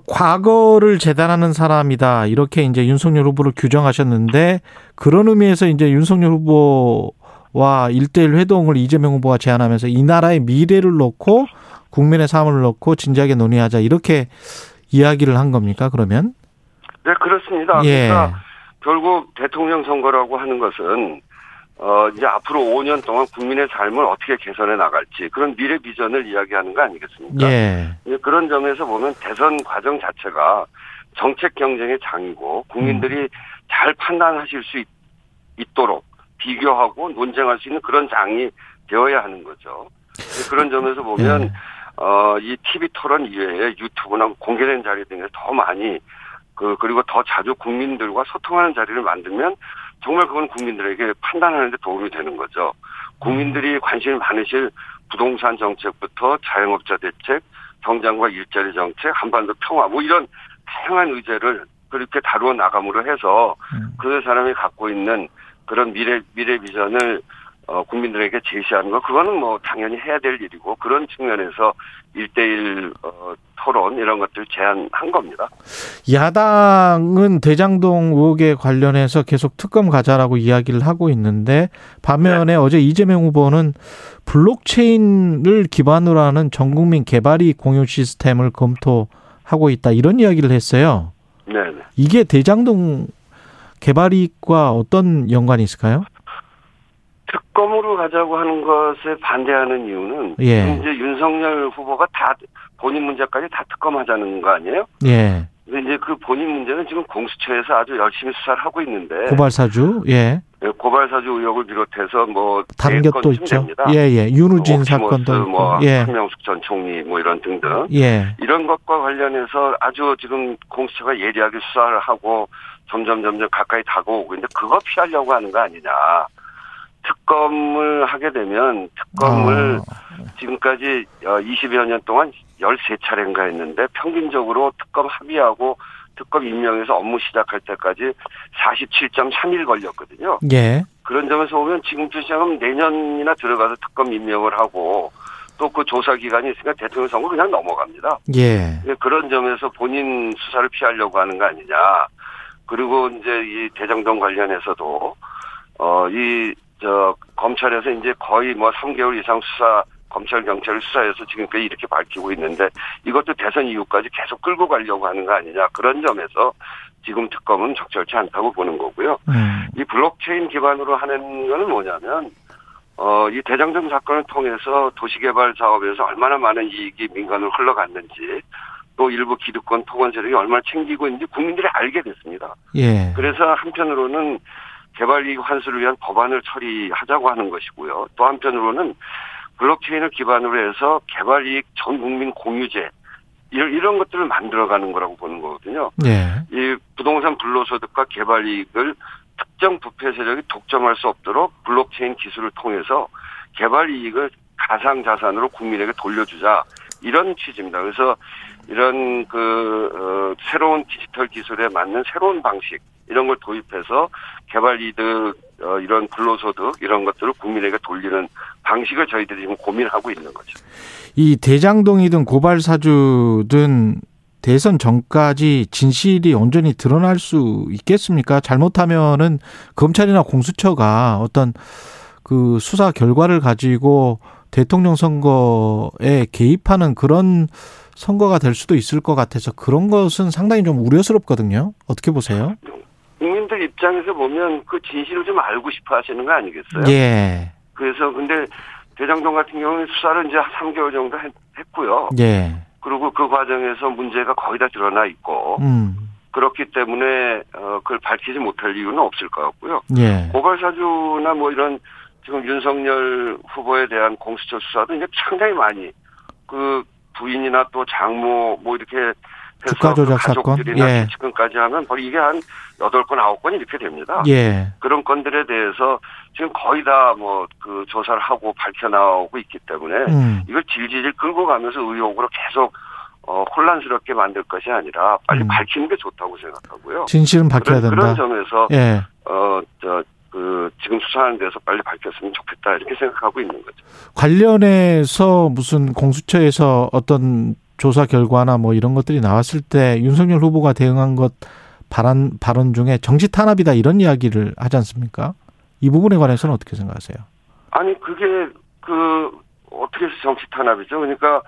과거를 재단하는 사람이다. 이렇게 이제 윤석열 후보를 규정하셨는데 그런 의미에서 이제 윤석열 후보와 1대1 회동을 이재명 후보가 제안하면서 이 나라의 미래를 놓고 국민의 삶을 놓고 진지하게 논의하자 이렇게 이야기를 한 겁니까? 그러면? 네, 그렇습니다. 예. 그러니까 결국 대통령 선거라고 하는 것은 이제 앞으로 5년 동안 국민의 삶을 어떻게 개선해 나갈지 그런 미래 비전을 이야기하는 거 아니겠습니까? 예. 그런 점에서 보면 대선 과정 자체가 정책 경쟁의 장이고 국민들이 잘 판단하실 수 있도록 비교하고 논쟁할 수 있는 그런 장이 되어야 하는 거죠. 그런 점에서 보면 이 TV 토론 이외에 유튜브나 공개된 자리 등에서 더 많이 그리고 더 자주 국민들과 소통하는 자리를 만들면 정말 그건 국민들에게 판단하는 데 도움이 되는 거죠. 국민들이 관심이 많으실 부동산 정책부터 자영업자 대책, 경장과 일자리 정책, 한반도 평화 뭐 이런 다양한 의제를 그렇게 다루어 나감으로 해서 그 사람이 갖고 있는 그런 미래 비전을 국민들에게 제시하는 거 그거는 뭐 당연히 해야 될 일이고 그런 측면에서 1대1 토론 이런 것들 제안한 겁니다. 야당은 대장동 의혹에 관련해서 계속 특검 가자라고 이야기를 하고 있는데 반면에 어제 이재명 후보는 블록체인을 기반으로 하는 전국민 개발이 공유 시스템을 검토하고 있다 이런 이야기를 했어요. 네. 이게 대장동 개발이익과 어떤 연관이 있을까요? 특검으로 가자고 하는 것에 반대하는 이유는 이제 윤석열 후보가 다 본인 문제까지 다 특검하자는 거 아니에요? 예. 근데 이제 그 본인 문제는 지금 공수처에서 아주 열심히 수사를 하고 있는데 고발사주, 고발사주 의혹을 비롯해서 뭐 단계도 있죠. 예예. 윤우진 사건도 뭐 한명숙 전 총리 뭐 이런 등등. 예. 이런 것과 관련해서 아주 지금 공수처가 예리하게 수사를 하고 점점 가까이 다가오고 있는데 그거 피하려고 하는 거 아니냐? 특검을 하게 되면 특검을 지금까지 20여 년 동안 13차례인가 했는데 평균적으로 특검 합의하고 특검 임명해서 업무 시작할 때까지 47.3일 걸렸거든요. 예. 그런 점에서 보면 지금 주시하면 내년이나 들어가서 특검 임명을 하고 또 그 조사 기간이 있으니까 대통령 선거 그냥 넘어갑니다. 예. 그런 점에서 본인 수사를 피하려고 하는 거 아니냐. 그리고 이제 이 대장동 관련해서도 검찰에서 이제 거의 뭐 3개월 이상 검찰 경찰을 수사해서 지금까지 이렇게 밝히고 있는데 이것도 대선 이후까지 계속 끌고 가려고 하는 거 아니냐 그런 점에서 지금 특검은 적절치 않다고 보는 거고요. 이 블록체인 기반으로 하는 거는 뭐냐면 이 대장동 사건을 통해서 도시개발 사업에서 얼마나 많은 이익이 민간으로 흘러갔는지 또 일부 기득권 토건 세력이 얼마나 챙기고 있는지 국민들이 알게 됐습니다. 예. 그래서 한편으로는 개발이익 환수를 위한 법안을 처리하자고 하는 것이고요. 또 한편으로는 블록체인을 기반으로 해서 개발이익 전 국민 공유제 이런 것들을 만들어가는 거라고 보는 거거든요. 네. 이 부동산 불로소득과 개발이익을 특정 부패 세력이 독점할 수 없도록 블록체인 기술을 통해서 개발이익을 가상자산으로 국민에게 돌려주자 이런 취지입니다. 그래서 이런 새로운 디지털 기술에 맞는 새로운 방식 이런 걸 도입해서 개발 이득, 이런 불로소득 이런 것들을 국민에게 돌리는 방식을 저희들이 지금 고민하고 있는 거죠. 이 대장동이든 고발사주든 대선 전까지 진실이 온전히 드러날 수 있겠습니까? 잘못하면은 검찰이나 공수처가 어떤 그 수사 결과를 가지고 대통령 선거에 개입하는 그런 선거가 될 수도 있을 것 같아서 그런 것은 상당히 좀 우려스럽거든요. 어떻게 보세요? 국민들 입장에서 보면 그 진실을 좀 알고 싶어 하시는 거 아니겠어요? 예. 그래서 근데 대장동 같은 경우는 수사를 이제 3개월 정도 했고요. 예. 그리고 그 과정에서 문제가 거의 다 드러나 있고 그렇기 때문에 그걸 밝히지 못할 이유는 없을 것 같고요. 예. 고발사주나 뭐 이런 지금 윤석열 후보에 대한 공수처 수사도 이제 상당히 많이 그 부인이나 또 장모 뭐 이렇게 주가조작 사건, 가족들이나 측근까지 예. 하면 거의 이게 한 8건, 9건 이렇게 됩니다. 예. 그런 건들에 대해서 지금 거의 다 뭐 그 조사를 하고 밝혀나오고 있기 때문에 이걸 질질 끌고 가면서 의혹으로 계속 혼란스럽게 만들 것이 아니라 빨리 밝히는 게 좋다고 생각하고요. 진실은 밝혀야 된다. 그런 점에서 예. 지금 수사하는 데서 빨리 밝혔으면 좋겠다 이렇게 생각하고 있는 거죠. 관련해서 무슨 공수처에서 어떤 조사 결과나 뭐 이런 것들이 나왔을 때 윤석열 후보가 대응한 것 발언 중에 정치 탄압이다 이런 이야기를 하지 않습니까? 이 부분에 관해서는 어떻게 생각하세요? 아니 그게 어떻게 해서 정치 탄압이죠? 그러니까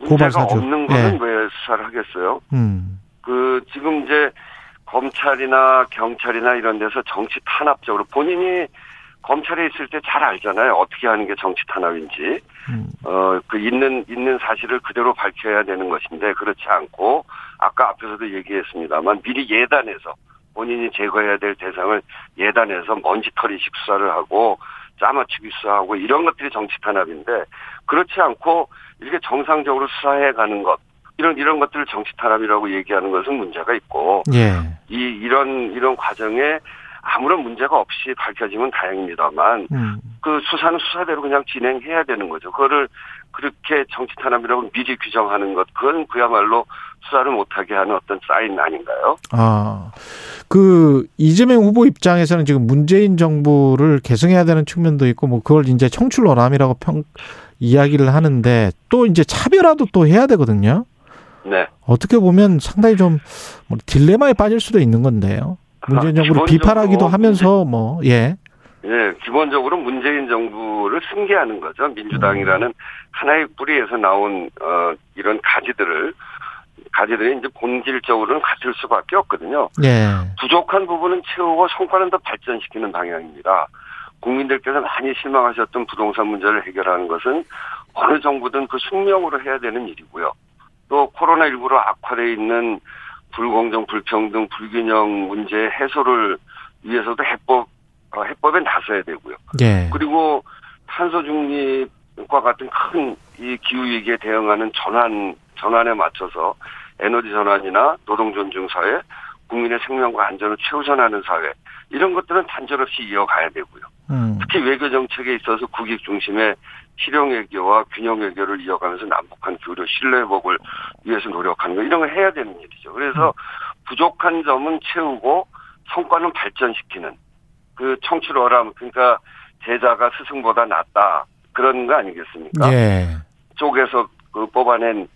문제가 없는 거는 예. 왜 수사를 하겠어요? 지금 이제 검찰이나 경찰이나 이런 데서 정치 탄압적으로 본인이 검찰에 있을 때 잘 알잖아요. 어떻게 하는 게 정치 탄압인지. 있는 사실을 그대로 밝혀야 되는 것인데 그렇지 않고 아까 앞에서도 얘기했습니다만 미리 예단해서 본인이 제거해야 될 대상을 예단해서 먼지털이식 수사를 하고 짜맞추기 수사하고 이런 것들이 정치 탄압인데 그렇지 않고 이렇게 정상적으로 수사해 가는 것 이런 것들을 정치 탄압이라고 얘기하는 것은 문제가 있고 예. 이런 과정에 아무런 문제가 없이 밝혀지면 다행입니다만 그 수사는 수사대로 그냥 진행해야 되는 거죠. 그거를 그렇게 정치 탄압이라고 미리 규정하는 것 그건 그야말로 수사를 못하게 하는 어떤 사인 아닌가요? 아, 이재명 후보 입장에서는 지금 문재인 정부를 계승해야 되는 측면도 있고 뭐 그걸 이제 청출어람이라고 이야기를 하는데 또 이제 차별화도 또 해야 되거든요. 네. 어떻게 보면 상당히 좀 딜레마에 빠질 수도 있는 건데요. 문재인 정부를 비판하기도 하면서 기본적으로 문재인 정부를 승계하는 거죠. 민주당이라는 하나의 뿌리에서 나온 이런 가지들이 이제 본질적으로는 같을 수밖에 없거든요. 예. 부족한 부분은 채우고 성과는 더 발전시키는 방향입니다. 국민들께서 많이 실망하셨던 부동산 문제를 해결하는 것은 어느 정부든 그 숙명으로 해야 되는 일이고요. 또 코로나19로 악화되어 있는 불공정, 불평등, 불균형 문제 해소를 위해서도 해법에 나서야 되고요. 예. 그리고 탄소 중립과 같은 큰 이 기후 위기에 대응하는 전환에 맞춰서 에너지 전환이나 노동 존중 사회, 국민의 생명과 안전을 최우선하는 사회 이런 것들은 단절 없이 이어가야 되고요. 특히 외교 정책에 있어서 국익 중심의 실용 외교와 균형 외교를 이어가면서 남북한 교류 신뢰 회복을 위해서 노력하는 거 이런 걸 해야 되는 일이죠. 그래서 부족한 점은 채우고 성과는 발전시키는 그 청출어람 그러니까 제자가 스승보다 낫다 그런 거 아니겠습니까? 예. 쪽에서 그 뽑아낸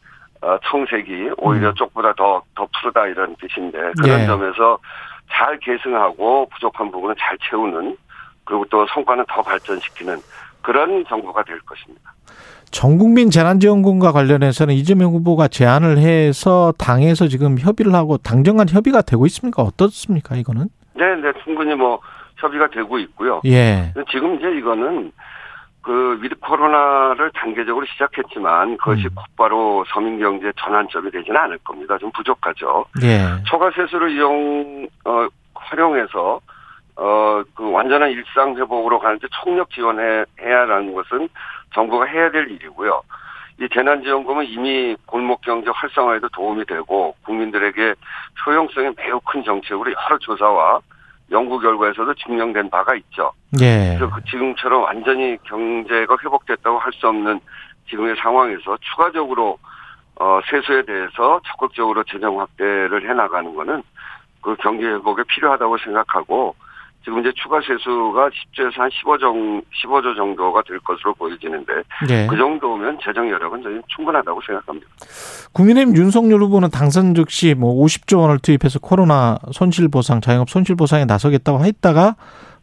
청색이 오히려 쪽보다 더 푸르다 이런 뜻인데 그런 예. 점에서 잘 계승하고 부족한 부분은 잘 채우는 그리고 또 성과는 더 발전시키는 그런 정부가 될 것입니다. 전국민 재난지원금과 관련해서는 이재명 후보가 제안을 해서 당에서 지금 협의를 하고 당정간 협의가 되고 있습니까? 어떻습니까? 이거는? 네, 충분히 협의가 되고 있고요. 예. 지금 이제 이거는 위드 코로나를 단계적으로 시작했지만 그것이 곧바로 서민경제 전환점이 되지는 않을 겁니다. 좀 부족하죠. 예. 초과세수를 활용해서 완전한 일상 회복으로 가는데 총력 지원해야 하는 것은 정부가 해야 될 일이고요. 이 재난지원금은 이미 골목경제 활성화에도 도움이 되고 국민들에게 효용성이 매우 큰 정책으로 여러 조사와 연구 결과에서도 증명된 바가 있죠. 예. 그래서 지금처럼 완전히 경제가 회복됐다고 할 수 없는 지금의 상황에서 추가적으로 세수에 대해서 적극적으로 재정 확대를 해나가는 것은 그 경제 회복에 필요하다고 생각하고 지금 이제 추가 세수가 10조에서 한 15조 정도가 될 것으로 보여지는데 네. 그 정도면 재정 여력은 저희는 충분하다고 생각합니다. 국민의힘 윤석열 후보는 당선 즉시 뭐 50조 원을 투입해서 코로나 손실보상, 자영업 손실보상에 나서겠다고 했다가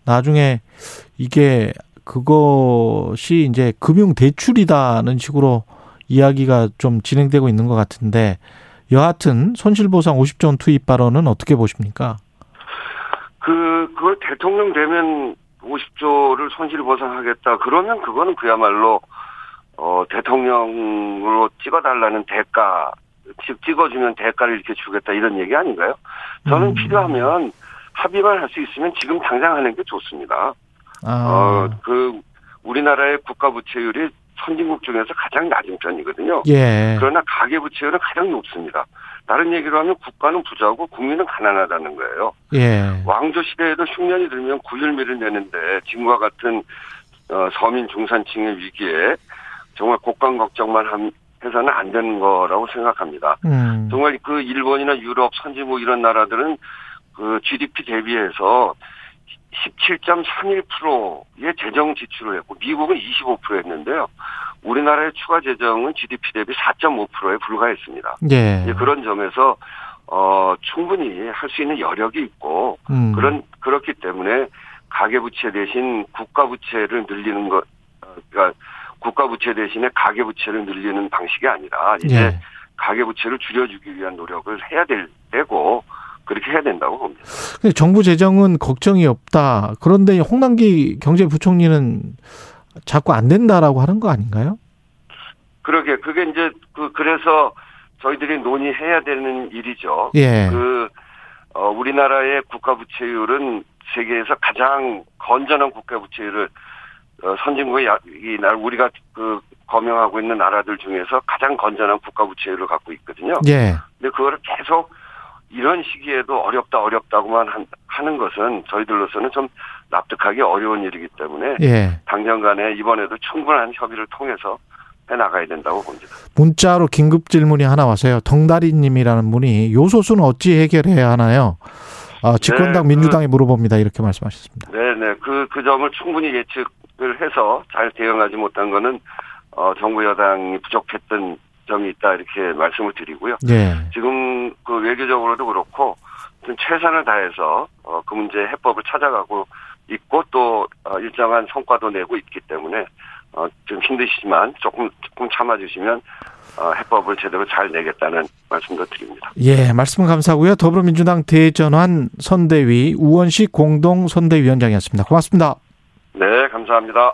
나중에 이게 그것이 이제 금융대출이다는 식으로 이야기가 좀 진행되고 있는 것 같은데 여하튼 손실보상 50조 원 투입 발언은 어떻게 보십니까? 그걸 대통령 되면 50조를 손실보상하겠다. 그러면 그거는 그야말로 대통령으로 찍어달라는 대가, 즉 찍어주면 대가를 이렇게 주겠다 이런 얘기 아닌가요? 저는 필요하면 합의만 할 수 있으면 지금 당장 하는 게 좋습니다. 우리나라의 국가 부채율이 선진국 중에서 가장 낮은 편이거든요. 예. 그러나 가계 부채율은 가장 높습니다. 다른 얘기로 하면 국가는 부자고 국민은 가난하다는 거예요. 예. 왕조 시대에도 흉년이 들면 구휼미를 내는데 지금과 같은 서민 중산층의 위기에 정말 국간 걱정만 해서는 안 되는 거라고 생각합니다. 정말 그 일본이나 유럽 선진국 이런 나라들은 그 GDP 대비해서 17.31%의 재정 지출을 했고 미국은 25% 했는데요. 우리나라의 추가 재정은 GDP 대비 4.5%에 불과했습니다. 예. 그런 점에서 충분히 할 수 있는 여력이 있고 그렇기 때문에 가계 부채 대신 국가 부채를 늘리는 것, 그러니까 국가 부채 대신에 가계 부채를 늘리는 방식이 아니라 이제 예. 가계 부채를 줄여주기 위한 노력을 해야 될 때고. 그렇게 해야 된다고 봅니다. 근데 정부 재정은 걱정이 없다. 그런데 홍남기 경제부총리는 자꾸 안 된다라고 하는 거 아닌가요? 그러게 그게 이제 그래서 저희들이 논의해야 되는 일이죠. 예. 우리나라의 국가 부채율은 세계에서 가장 건전한 국가 부채율을 선진국의 우리가 거명하고 있는 나라들 중에서 가장 건전한 국가 부채율을 갖고 있거든요. 예. 근데 그거를 계속 이런 시기에도 어렵다고만 하는 것은 저희들로서는 좀 납득하기 어려운 일이기 때문에 예. 당장간에 이번에도 충분한 협의를 통해서 해나가야 된다고 봅니다. 문자로 긴급 질문이 하나 와서요. 덩다리님이라는 분이 요소수는 어찌 해결해야 하나요? 집권당 네, 민주당이 물어봅니다. 이렇게 말씀하셨습니다. 네네. 그 점을 충분히 예측을 해서 잘 대응하지 못한 거는 정부 여당이 부족했던 점이 있다 이렇게 말씀을 드리고요. 네. 지금 외교적으로도 그렇고 최선을 다해서 그 문제 해법을 찾아가고 있고 또 일정한 성과도 내고 있기 때문에 좀 힘드시지만 조금 참아주시면 해법을 제대로 잘 내겠다는 말씀도 드립니다. 예, 말씀 감사하고요. 더불어민주당 대전환 선대위 우원식 공동 선대위원장이었습니다. 고맙습니다. 네, 감사합니다.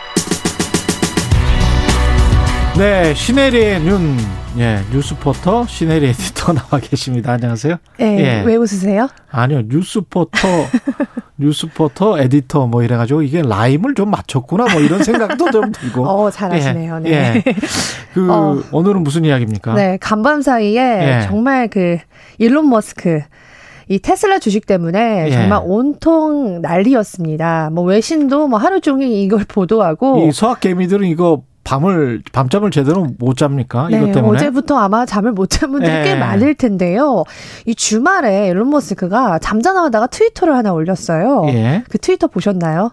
네, 신혜리의 눈. 예, 뉴스포터 신혜리 에디터 나와 계십니다. 안녕하세요. 네, 예. 왜 웃으세요? 아니요, 뉴스포터 에디터 뭐 이래가지고 이게 라임을 좀 맞췄구나 뭐 이런 생각도 좀 들고. 잘하시네요. 네. 예. 오늘은 무슨 이야기입니까? 네, 간밤 사이에 예. 정말 일론머스크. 이 테슬라 주식 때문에 예. 정말 온통 난리였습니다. 뭐 외신도 하루 종일 이걸 보도하고. 이 서학 개미들은 이거 밤잠을 제대로 못 잡니까? 네, 이것 때문에 어제부터 아마 잠을 못 잔 분들이 꽤 많을 텐데요. 이 주말에 일론 머스크가 잠자나 하다가 트위터를 하나 올렸어요. 예. 그 트위터 보셨나요?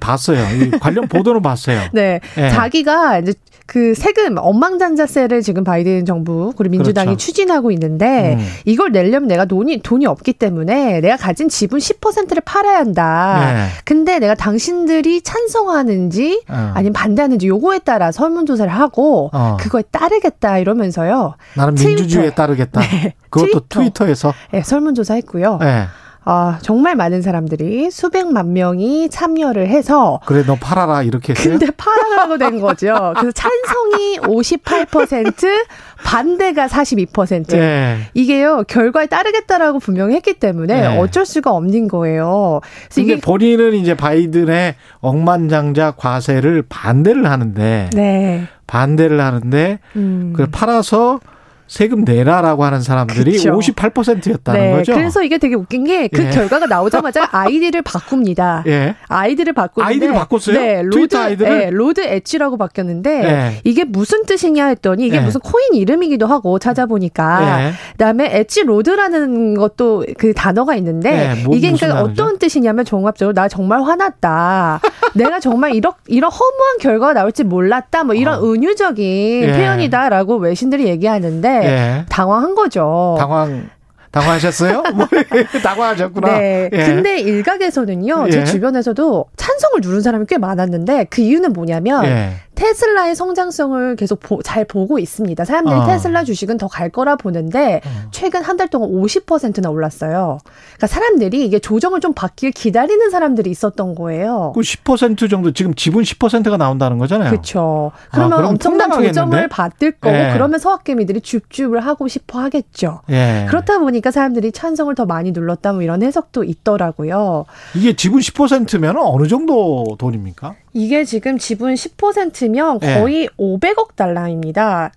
봤어요. 관련 보도는 봤어요. 네, 예. 자기가 이제 그 세금 엄망잔자세를 지금 바이든 정부 그리고 민주당이 그렇죠. 추진하고 있는데 이걸 내려면 내가 돈이 없기 때문에 내가 가진 지분 10%를 팔아야 한다. 예. 근데 내가 당신들이 찬성하는지 아니면 반대하는지 요거에 따라 설문조사를 하고 그거에 따르겠다 이러면서요. 나는 민주주의에 따르겠다. 네. 그것도 트위터에서 설문조사했고요. 네. 정말 많은 사람들이 수백만 명이 참여를 해서 그래 너 팔아라 이렇게 했어요? 근데 팔아라고 된 거죠. 그래서 찬성이 58% 반대가 42% 예. 이게요 결과에 따르겠다라고 분명히 했기 때문에 예. 어쩔 수가 없는 거예요. 그래서 이게 본인은 이제 바이든의 억만장자 과세를 반대를 하는데 그걸 팔아서 세금 내라라고 하는 사람들이 그쵸. 58%였다는 네, 거죠. 그래서 이게 되게 웃긴 게 그 예. 결과가 나오자마자 아이디를 바꿉니다. 예. 아이디를 바꾸는데 아이디를 바꿨어요? 네, 트위터 아이디를? 네, 로드 엣지라고 바뀌었는데 예. 이게 무슨 뜻이냐 했더니 이게 예. 무슨 코인 이름이기도 하고 찾아보니까 예. 그다음에 엣지 로드라는 것도 그 단어가 있는데 예. 이게 그러니까 어떤 뜻이냐면 종합적으로 나 정말 화났다. 내가 정말 이런 허무한 결과가 나올지 몰랐다. 뭐 이런 은유적인 예. 표현이다라고 외신들이 얘기하는데 예. 당황한 거죠. 당황하셨어요? 당황하셨구나. 네. 예. 근데 일각에서는요. 제 주변에서도 찬성을 누른 사람이 꽤 많았는데 그 이유는 뭐냐면 예. 테슬라의 성장성을 계속 잘 보고 있습니다. 사람들이 테슬라 주식은 더 갈 거라 보는데 최근 한 달 동안 50%나 올랐어요. 그러니까 사람들이 이게 조정을 좀 받길 기다리는 사람들이 있었던 거예요. 그 10% 정도 지금 지분 10%가 나온다는 거잖아요. 그렇죠. 그러면 엄청난 조정을 받을 거고 예. 그러면 서학개미들이 줍줍을 하고 싶어 하겠죠. 예. 그렇다 보니까 사람들이 찬성을 더 많이 눌렀다 뭐 이런 해석도 있더라고요. 이게 지분 10%면 어느 정도 돈입니까? 이게 지금 지분 10%면 거의 예. 500억 달러입니다.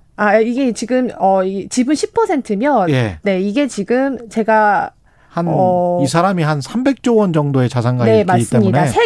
이게 지금 지분 10%면 예. 네, 이게 지금 제가 이 사람이 한 300조 원 정도의 자산가이기 때문에. 네, 맞습니다.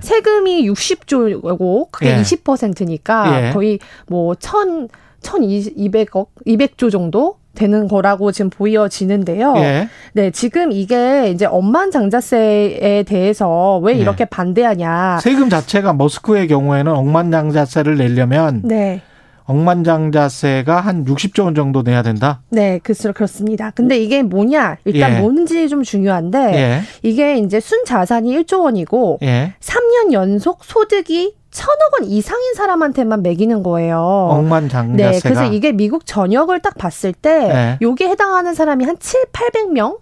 세금이 60조고 그게 예. 20%니까 예. 거의 뭐 200조 정도 되는 거라고 지금 보여지는데요. 예. 네, 지금 이게 이제 억만장자세에 대해서 왜 이렇게 예. 반대하냐. 세금 자체가 머스크의 경우에는 억만장자세를 내려면 네. 억만장자세가 한 60조 원 정도 내야 된다? 네, 그렇습니다. 근데 이게 뭐냐? 일단 예. 뭔지 좀 중요한데 예. 이게 이제 순자산이 1조 원이고 예. 3년 연속 소득이 1,000억 원 이상인 사람한테만 매기는 거예요. 억만장자세가. 네, 그래서 이게 미국 전역을 딱 봤을 때 여기에 예. 해당하는 사람이 한 700~800명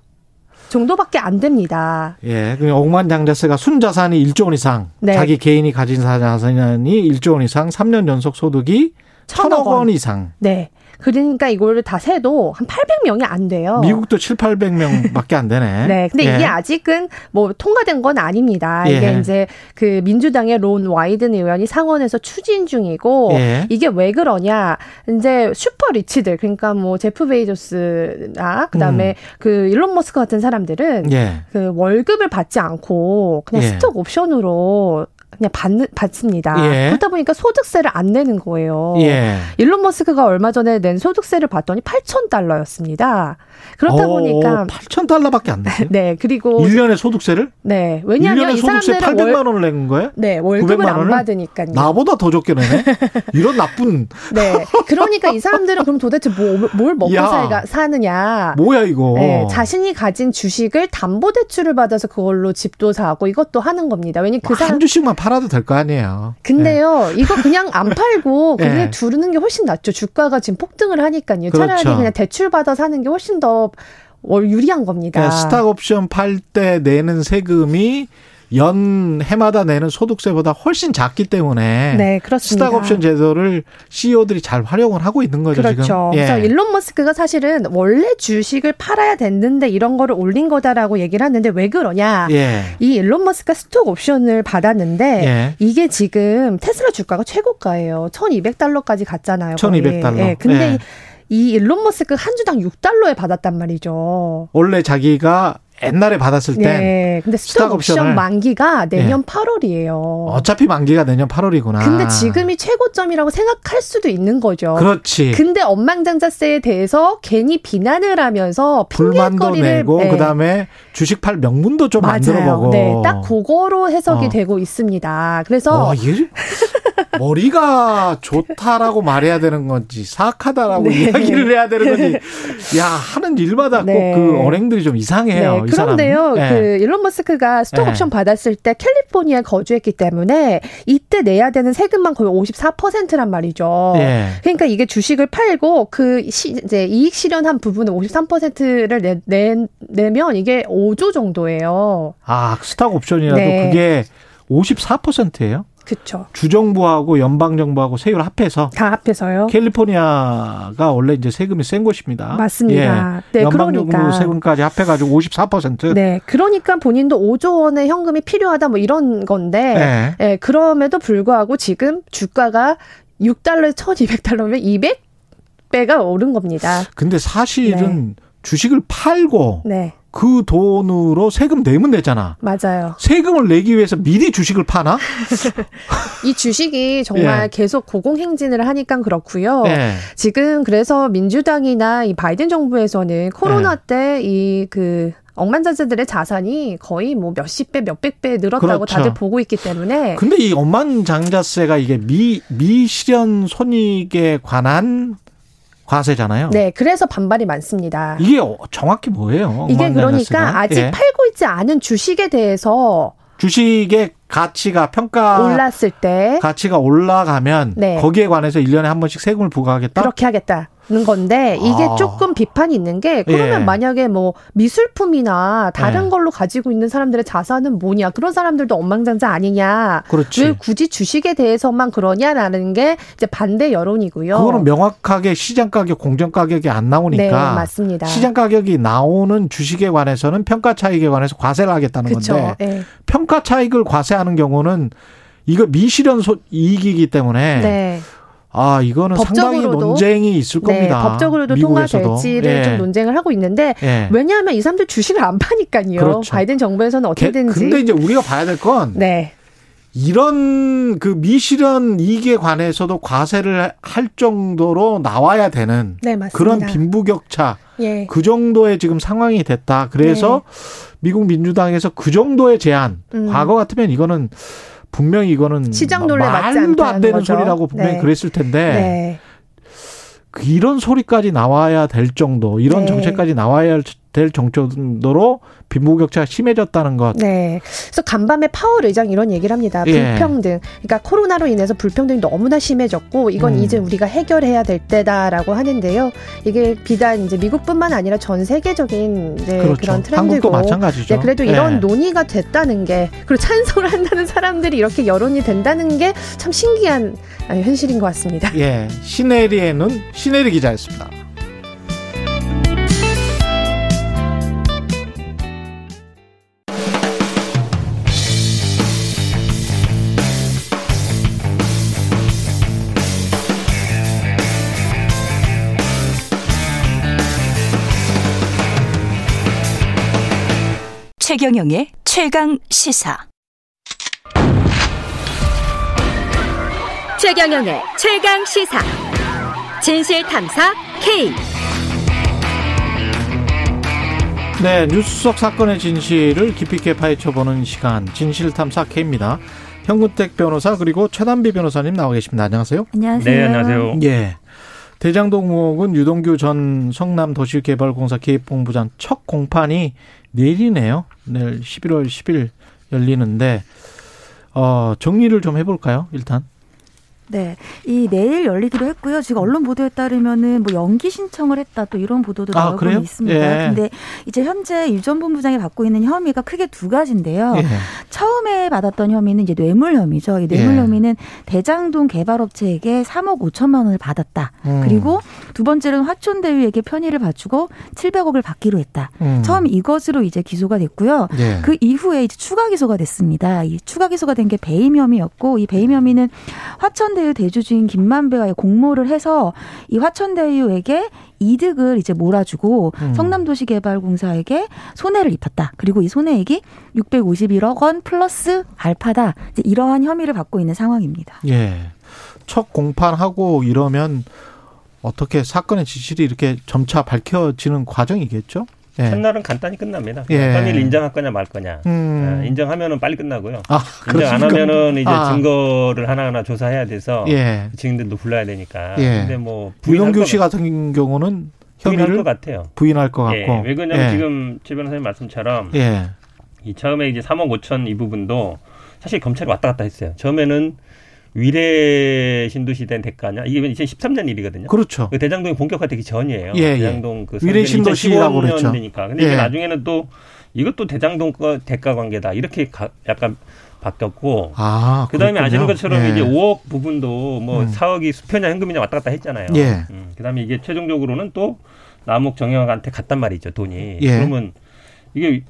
정도밖에 안 됩니다. 예, 그럼 억만장자세가 순자산이 1조 원 이상, 네. 자기 개인이 가진 자산이 1조 원 이상, 3년 연속 소득이 1,000억 원 이상. 네. 그러니까 이거를 다 세도 한 800명이 안 돼요. 미국도 700~800명밖에 안 되네. 네. 근데 예. 이게 아직은 뭐 통과된 건 아닙니다. 이게 예. 이제 그 민주당의 론 와이든 의원이 상원에서 추진 중이고 예. 이게 왜 그러냐. 이제 슈퍼리치들 그러니까 뭐 제프 베이조스나 그다음에 그 일론머스크 같은 사람들은 예. 그 월급을 받지 않고 그냥 예. 스톡 옵션으로 그냥 받습니다. 예. 그러다 보니까 소득세를 안 내는 거예요. 예. 일론 머스크가 얼마 전에 낸 소득세를 봤더니 8,000달러였습니다. 그렇다 보니까 8,000달러밖에 안 내요. 네, 그리고 1년에 소득세를? 네, 왜냐하면 1년에 이 소득세 800만 원을 낸 거예요? 네, 월급을 안 받으니까요. 나보다 더 적게 내네. 이런 나쁜. 네, 그러니까 이 사람들은 그럼 도대체 뭘 먹고 사느냐? 뭐야 이거? 네, 자신이 가진 주식을 담보 대출을 받아서 그걸로 집도 사고 이것도 하는 겁니다. 왜냐 그 사람 한 주씩만 팔아도 될 거 아니에요. 근데요. 네. 이거 그냥 안 팔고 그냥 네. 두르는 게 훨씬 낫죠. 주가가 지금 폭등을 하니까요. 그렇죠. 차라리 그냥 대출받아 사는 게 훨씬 더 유리한 겁니다. 그러니까 스톡옵션 팔 때 내는 세금이 연 해마다 내는 소득세보다 훨씬 작기 때문에 네, 그렇습니다. 스톡옵션 제도를 CEO들이 잘 활용을 하고 있는 거죠. 그렇죠. 지금. 예. 그래서 일론 머스크가 사실은 원래 주식을 팔아야 됐는데 이런 거를 올린 거다라고 얘기를 하는데 왜 그러냐. 예. 이 일론 머스크가 스톡옵션을 받았는데 예. 이게 지금 테슬라 주가가 최고가예요. 1,200달러까지 갔잖아요. 거의. 1,200달러. 예. 근데 예. 이 일론 머스크 한 주당 6달러에 받았단 말이죠. 원래 자기가 옛날에 받았을 때 네, 근데 스톡옵션 만기가 내년 네. 8월이에요. 어차피 만기가 내년 8월이구나. 근데 지금이 최고점이라고 생각할 수도 있는 거죠. 그렇지. 근데 억만장자세에 대해서 괜히 비난을 하면서 불만도 내고 네. 그다음에 주식 팔 명분도 좀 만들어보고. 네, 딱 그거로 해석이 되고 있습니다. 그래서 와, 머리가 좋다라고 말해야 되는 건지 사악하다라고 네. 이야기를 해야 되는 건지 야 하는 일마다 네. 꼭 그 언행들이 좀 이상해요. 네. 이 그런데요. 네. 그 일론 머스크가 스톡옵션 네. 받았을 때 캘리포니아에 거주했기 때문에 이때 내야 되는 세금만 거의 54%란 말이죠. 네. 그러니까 이게 주식을 팔고 그 이제 이익 실현한 부분은 53%를 내면 이게 5조 정도예요. 아, 스톡옵션이라도 네. 그게 54%예요? 그렇죠. 주정부하고 연방정부하고 세율 합해서 다 합해서요. 캘리포니아가 원래 이제 세금이 센 곳입니다. 맞습니다. 예. 네, 연방정부 그러니까. 세금까지 합해가지고 54%. 네, 그러니까 본인도 5조 원의 현금이 필요하다 뭐 이런 건데, 네. 예, 그럼에도 불구하고 지금 주가가 6달러, 1,200달러면 200배가 오른 겁니다. 근데 사실은 네. 주식을 팔고. 네. 그 돈으로 세금 내면 되잖아. 맞아요. 세금을 내기 위해서 미리 주식을 파나? 이 주식이 정말 예. 계속 고공행진을 하니까 그렇고요. 예. 지금 그래서 민주당이나 이 바이든 정부에서는 코로나 예. 때 이 그 억만장자들의 자산이 거의 뭐 몇십 배, 몇백 배 늘었다고 그렇죠. 다들 보고 있기 때문에. 근데 이 억만장자세가 이게 미실현 손익에 관한 과세잖아요. 네, 그래서 반발이 많습니다. 이게 정확히 뭐예요? 이게 그러니까 아직 예. 팔고 있지 않은 주식에 대해서 주식의 가치가 평가 올랐을 때 가치가 올라가면 네. 거기에 관해서 1년에 한 번씩 세금을 부과하겠다. 그렇게 하겠다는 건데 이게 아. 조금 비판이 있는 게 그러면 예. 만약에 뭐 미술품이나 다른 예. 걸로 가지고 있는 사람들의 자산은 뭐냐 그런 사람들도 억만장자 아니냐. 그렇지. 왜 굳이 주식에 대해서만 그러냐라는 게 이제 반대 여론이고요. 그거는 명확하게 시장 가격, 공정 가격이 안 나오니까. 네, 맞습니다. 시장 가격이 나오는 주식에 관해서는 평가 차익에 관해서 과세를 하겠다는 그쵸. 건데 예. 평가 차익을 과세 하는 경우는 이거 미실현 이익이기 때문에 네. 아 이거는 상당히 논쟁이 있을 겁니다. 네, 법적으로도 미국에서도. 통과될지를 예. 좀 논쟁을 하고 있는데 예. 왜냐하면 이 사람들 주식을 안 파니까요. 그렇죠. 바이든 정부에서는 어떻게든지. 근데 이제 우리가 봐야 될 건 네. 이런 그 미실현 이익에 관해서도 과세를 할 정도로 나와야 되는 네, 그런 빈부격차 예. 그 정도의 지금 상황이 됐다. 그래서 네. 미국 민주당에서 그 정도의 제안 과거 같으면 이거는 분명히 이거는 시장 논리에 맞지 않다는 말도 안 되는 거죠. 소리라고 분명히 네. 그랬을 텐데 네. 이런 소리까지 나와야 될 정도 이런 네. 정책까지 나와야 될 정도로 빈부격차가 심해졌다는 것. 네. 그래서 간밤에 파월 의장 이런 얘기를 합니다. 불평등. 예. 그러니까 코로나로 인해서 불평등이 너무나 심해졌고 이건 이제 우리가 해결해야 될 때다라고 하는데요. 이게 비단 이제 미국뿐만 아니라 전 세계적인 이제 그렇죠. 그런 트렌드고. 한국도 마찬가지죠. 네, 그래도 이런 예. 논의가 됐다는 게 그리고 찬성을 한다는 사람들이 이렇게 여론이 된다는 게 참 신기한 현실인 것 같습니다. 예. 신혜리에는 신혜리 기자였습니다. 최경영의 최강시사 최경영의 최강시사 진실탐사 K 네 뉴스 속 사건의 진실을 깊이 있게 파헤쳐보는 시간 진실탐사 K입니다. 현근택 변호사 그리고 최단비 변호사님 나와 계십니다. 안녕하세요. 안녕하세요. 네 안녕하세요. 예. 대장동 의혹은 유동규 전 성남도시개발공사 개입본부장 첫 공판이 내일이네요. 내일 11월 10일 열리는데 정리를 좀 해볼까요? 일단. 네, 이 내일 열리기로 했고요. 지금 언론 보도에 따르면은 뭐 연기 신청을 했다 또 이런 보도도 나오고 있습니다. 그런데 예. 이제 현재 유 전 본부장이 받고 있는 혐의가 크게 두 가지인데요. 예. 처음에 받았던 혐의는 이제 뇌물 혐의죠. 이 뇌물 예. 혐의는 대장동 개발업체에게 3억 5천만 원을 받았다. 그리고 두 번째는 화촌대유에게 편의를 바치고 700억을 받기로 했다. 처음 이것으로 이제 기소가 됐고요. 예. 그 이후에 이제 추가 기소가 됐습니다. 이 추가 기소가 된 게 배임 혐의였고 이 배임 혐의는 화천대유 대주주인 김만배와의 공모를 해서 이 화천대유에게 이득을 이제 몰아주고 성남도시개발공사에게 손해를 입혔다. 그리고 이 손해액이 651억 원 플러스 알파다. 이제 이러한 혐의를 받고 있는 상황입니다. 예, 첫 공판하고 이러면 어떻게 사건의 진실이 이렇게 점차 밝혀지는 과정이겠죠? 첫날은 간단히 끝납니다. 판일 인정할 거냐 말 거냐. 인정하면은 빨리 끝나고요. 아, 인정 안 하면은 이제 증거를 하나하나 조사해야 돼서 증인들도 불러야 되니까. 근데 뭐 유동규 씨 같은 경우는 부인할 것 같아요. 부인할 것 같고. 왜 그러냐면 지금 최 변호사님 말씀처럼 이 처음에 이제 3억 5천 이 부분도 사실 검찰이 왔다 갔다 했어요. 처음에는 위례 신도시된 대가냐? 이게 2013년 일이거든요. 그렇죠. 그 대장동이 본격화되기 전이에요. 대장동 그 위례 신도시라고 그랬죠. 근데 이게 나중에는 또 이것도 대장동과 대가 관계다 이렇게 약간 바뀌었고. 아, 그다음에 아시는 것처럼 이제 5억 부분도 뭐 4억이 수표냐 현금이냐 왔다 갔다 했잖아요. 그다음에 이게 최종적으로는 또 남욱 정영학한테 갔단 말이죠 돈이. 그러면 이게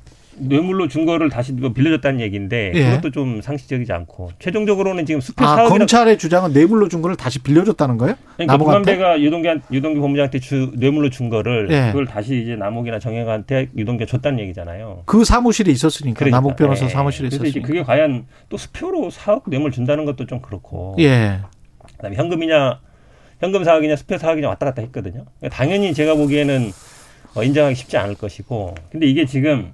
뇌물로 준 거를 다시 빌려줬다는 얘기인데 그것도 좀 상식적이지 않고 최종적으로는 지금 수표 사업이라 검찰의 주장은 뇌물로 준 거를 다시 빌려줬다는 거예요? 그러니까 김만배가 유동규 본부장한테 뇌물로 준 거를 그걸 다시 이제 남욱이나 정혜가한테 유동규가 줬다는 얘기잖아요. 그 사무실이 있었으니까 그러니까, 남욱 변호사 사무실이 있었으니까. 이제 그게 과연 또 수표로 사업 뇌물 준다는 것도 좀 그렇고. 그다음에 현금 사업이냐 수표 사업이냐 왔다 갔다 했거든요. 그러니까 당연히 제가 보기에는 인정하기 쉽지 않을 것이고. 근데 이게 지금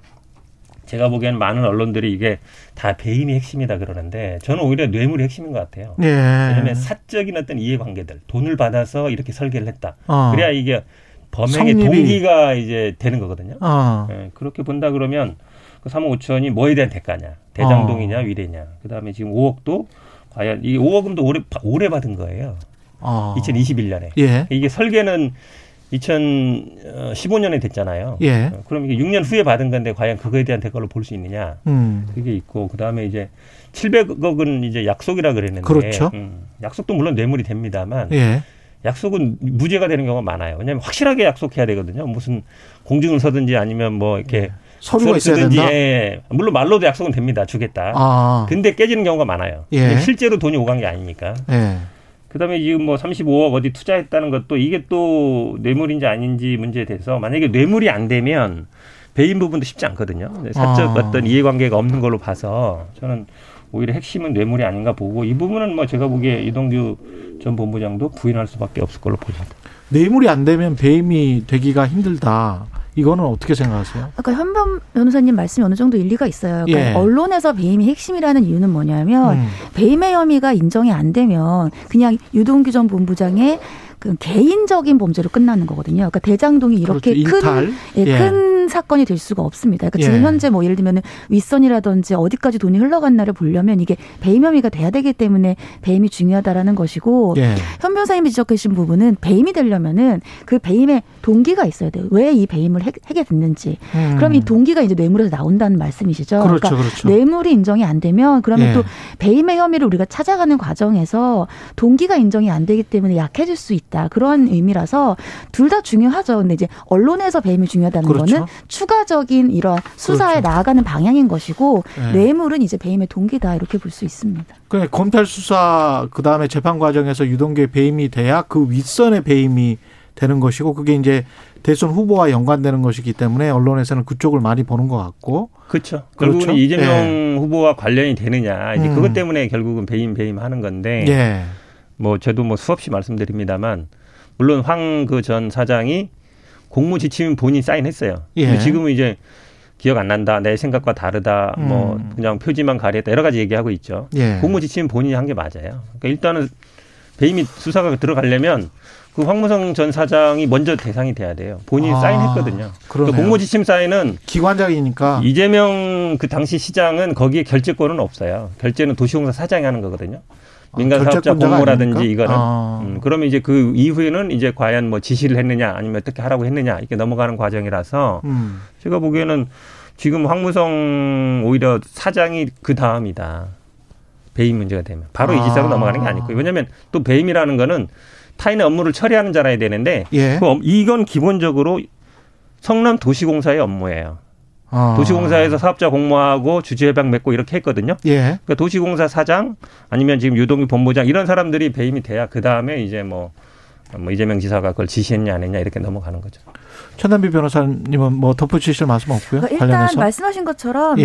제가 보기에는 많은 언론들이 이게 다 배임이 핵심이다 그러는데 저는 오히려 뇌물이 핵심인 것 같아요. 왜냐하면 사적인 어떤 이해관계들, 돈을 받아서 이렇게 설계를 했다. 그래야 이게 범행의 동기가 이제 되는 거거든요. 네, 그렇게 본다 그러면 그 3억 5천이 뭐에 대한 대가냐. 대장동이냐 위례냐. 그다음에 지금 5억도 과연 이 5억금도 오래 받은 거예요. 2021년에. 이게 설계는 2015년에 됐잖아요. 그럼 이게 6년 후에 받은 건데 과연 그거에 대한 대가로 볼 수 있느냐. 그게 있고 그다음에 이제 700억은 이제 약속이라 그랬는데 그렇죠. 약속도 물론 뇌물이 됩니다만 약속은 무죄가 되는 경우가 많아요. 왜냐하면 확실하게 약속해야 되거든요. 무슨 공증을 서든지 아니면 뭐 이렇게 서류가 있어야 된다. 물론 말로도 약속은 됩니다. 주겠다. 근데 깨지는 경우가 많아요. 실제로 돈이 오간 게 아니니까. 그다음에 지금 뭐 35억 어디 투자했다는 것도 이게 또 뇌물인지 아닌지 문제에 대해서 만약에 뇌물이 안 되면 배임 부분도 쉽지 않거든요. 사적 어떤 이해관계가 없는 걸로 봐서 저는 오히려 핵심은 뇌물이 아닌가 보고 이 부분은 뭐 제가 보기에 이동규 전 본부장도 부인할 수밖에 없을 걸로 보입니다. 뇌물이 안 되면 배임이 되기가 힘들다. 이거는 어떻게 생각하세요? 아까 현범 변호사님 말씀이 어느 정도 일리가 있어요. 그러니까 언론에서 배임이 핵심이라는 이유는 뭐냐면 배임의 혐의가 인정이 안 되면 그냥 유동규 전 본부장의 그 개인적인 범죄로 끝나는 거거든요. 그러니까 대장동이 이렇게 큰 사건이 될 수가 없습니다. 그러니까 지금 현재 뭐 예를 들면 윗선이라든지 어디까지 돈이 흘러갔나를 보려면 이게 배임 혐의가 돼야 되기 때문에 배임이 중요하다라는 것이고 현 변호사님이 지적하신 부분은 배임이 되려면은 그 배임의 동기가 있어야 돼요. 왜 이 배임을 하게 됐는지. 그럼 이 동기가 이제 뇌물에서 나온다는 말씀이시죠. 그렇죠. 뇌물이 인정이 안 되면 그러면 또 배임의 혐의를 우리가 찾아가는 과정에서 동기가 인정이 안 되기 때문에 약해질 수 있다. 그런 의미라서 둘 다 중요하죠. 근데 이제 언론에서 배임이 중요하다는 거는 추가적인 이런 수사에 나아가는 방향인 것이고 뇌물은 이제 배임의 동기다 이렇게 볼 수 있습니다. 그러니까 검찰 수사 그다음에 재판 과정에서 유동규의 배임이 돼야 그 윗선의 배임이 되는 것이고 그게 이제 대선 후보와 연관되는 것이기 때문에 언론에서는 그쪽을 많이 보는 것 같고. 그렇죠. 결국은 이재명 후보와 관련이 되느냐. 이제 그것 때문에 결국은 배임 하는 건데. 뭐 저도 뭐 수없이 말씀드립니다만 물론 황 그 전 사장이 공무 지침 본인이 사인했어요. 근데 지금은 이제 기억 안 난다, 내 생각과 다르다, 뭐 그냥 표지만 가리했다 여러 가지 얘기하고 있죠. 공무 지침 본인이 한 게 맞아요. 그러니까 일단은 배임이 수사가 들어가려면 그 황무성 전 사장이 먼저 대상이 돼야 돼요. 본인이 사인했거든요. 그러니까 공무 지침 사인은 기관장이니까 이재명 그 당시 시장은 거기에 결재권은 없어요. 결재는 도시공사 사장이 하는 거거든요. 민간 사업자 공모라든지 아닙니까? 이거는 그러면 이제 그 이후에는 이제 과연 뭐 지시를 했느냐 아니면 어떻게 하라고 했느냐 이렇게 넘어가는 과정이라서 제가 보기에는 지금 황무성 오히려 사장이 그 다음이다. 배임 문제가 되면 바로 이 지사로 넘어가는 게 아니고 왜냐하면 또 배임이라는 거는 타인의 업무를 처리하는 자라야 되는데 이건 기본적으로 성남 도시공사의 업무예요. 도시공사에서 사업자 공모하고 주주협약 맺고 이렇게 했거든요. 그러니까 도시공사 사장 아니면 지금 유동규 본부장 이런 사람들이 배임이 돼야 그다음에 이제 뭐 이재명 지사가 그걸 지시했냐 안 했냐 이렇게 넘어가는 거죠. 최단비 변호사님은 뭐 덧붙이실 말씀 없고요. 그러니까 일단 관련해서? 말씀하신 것처럼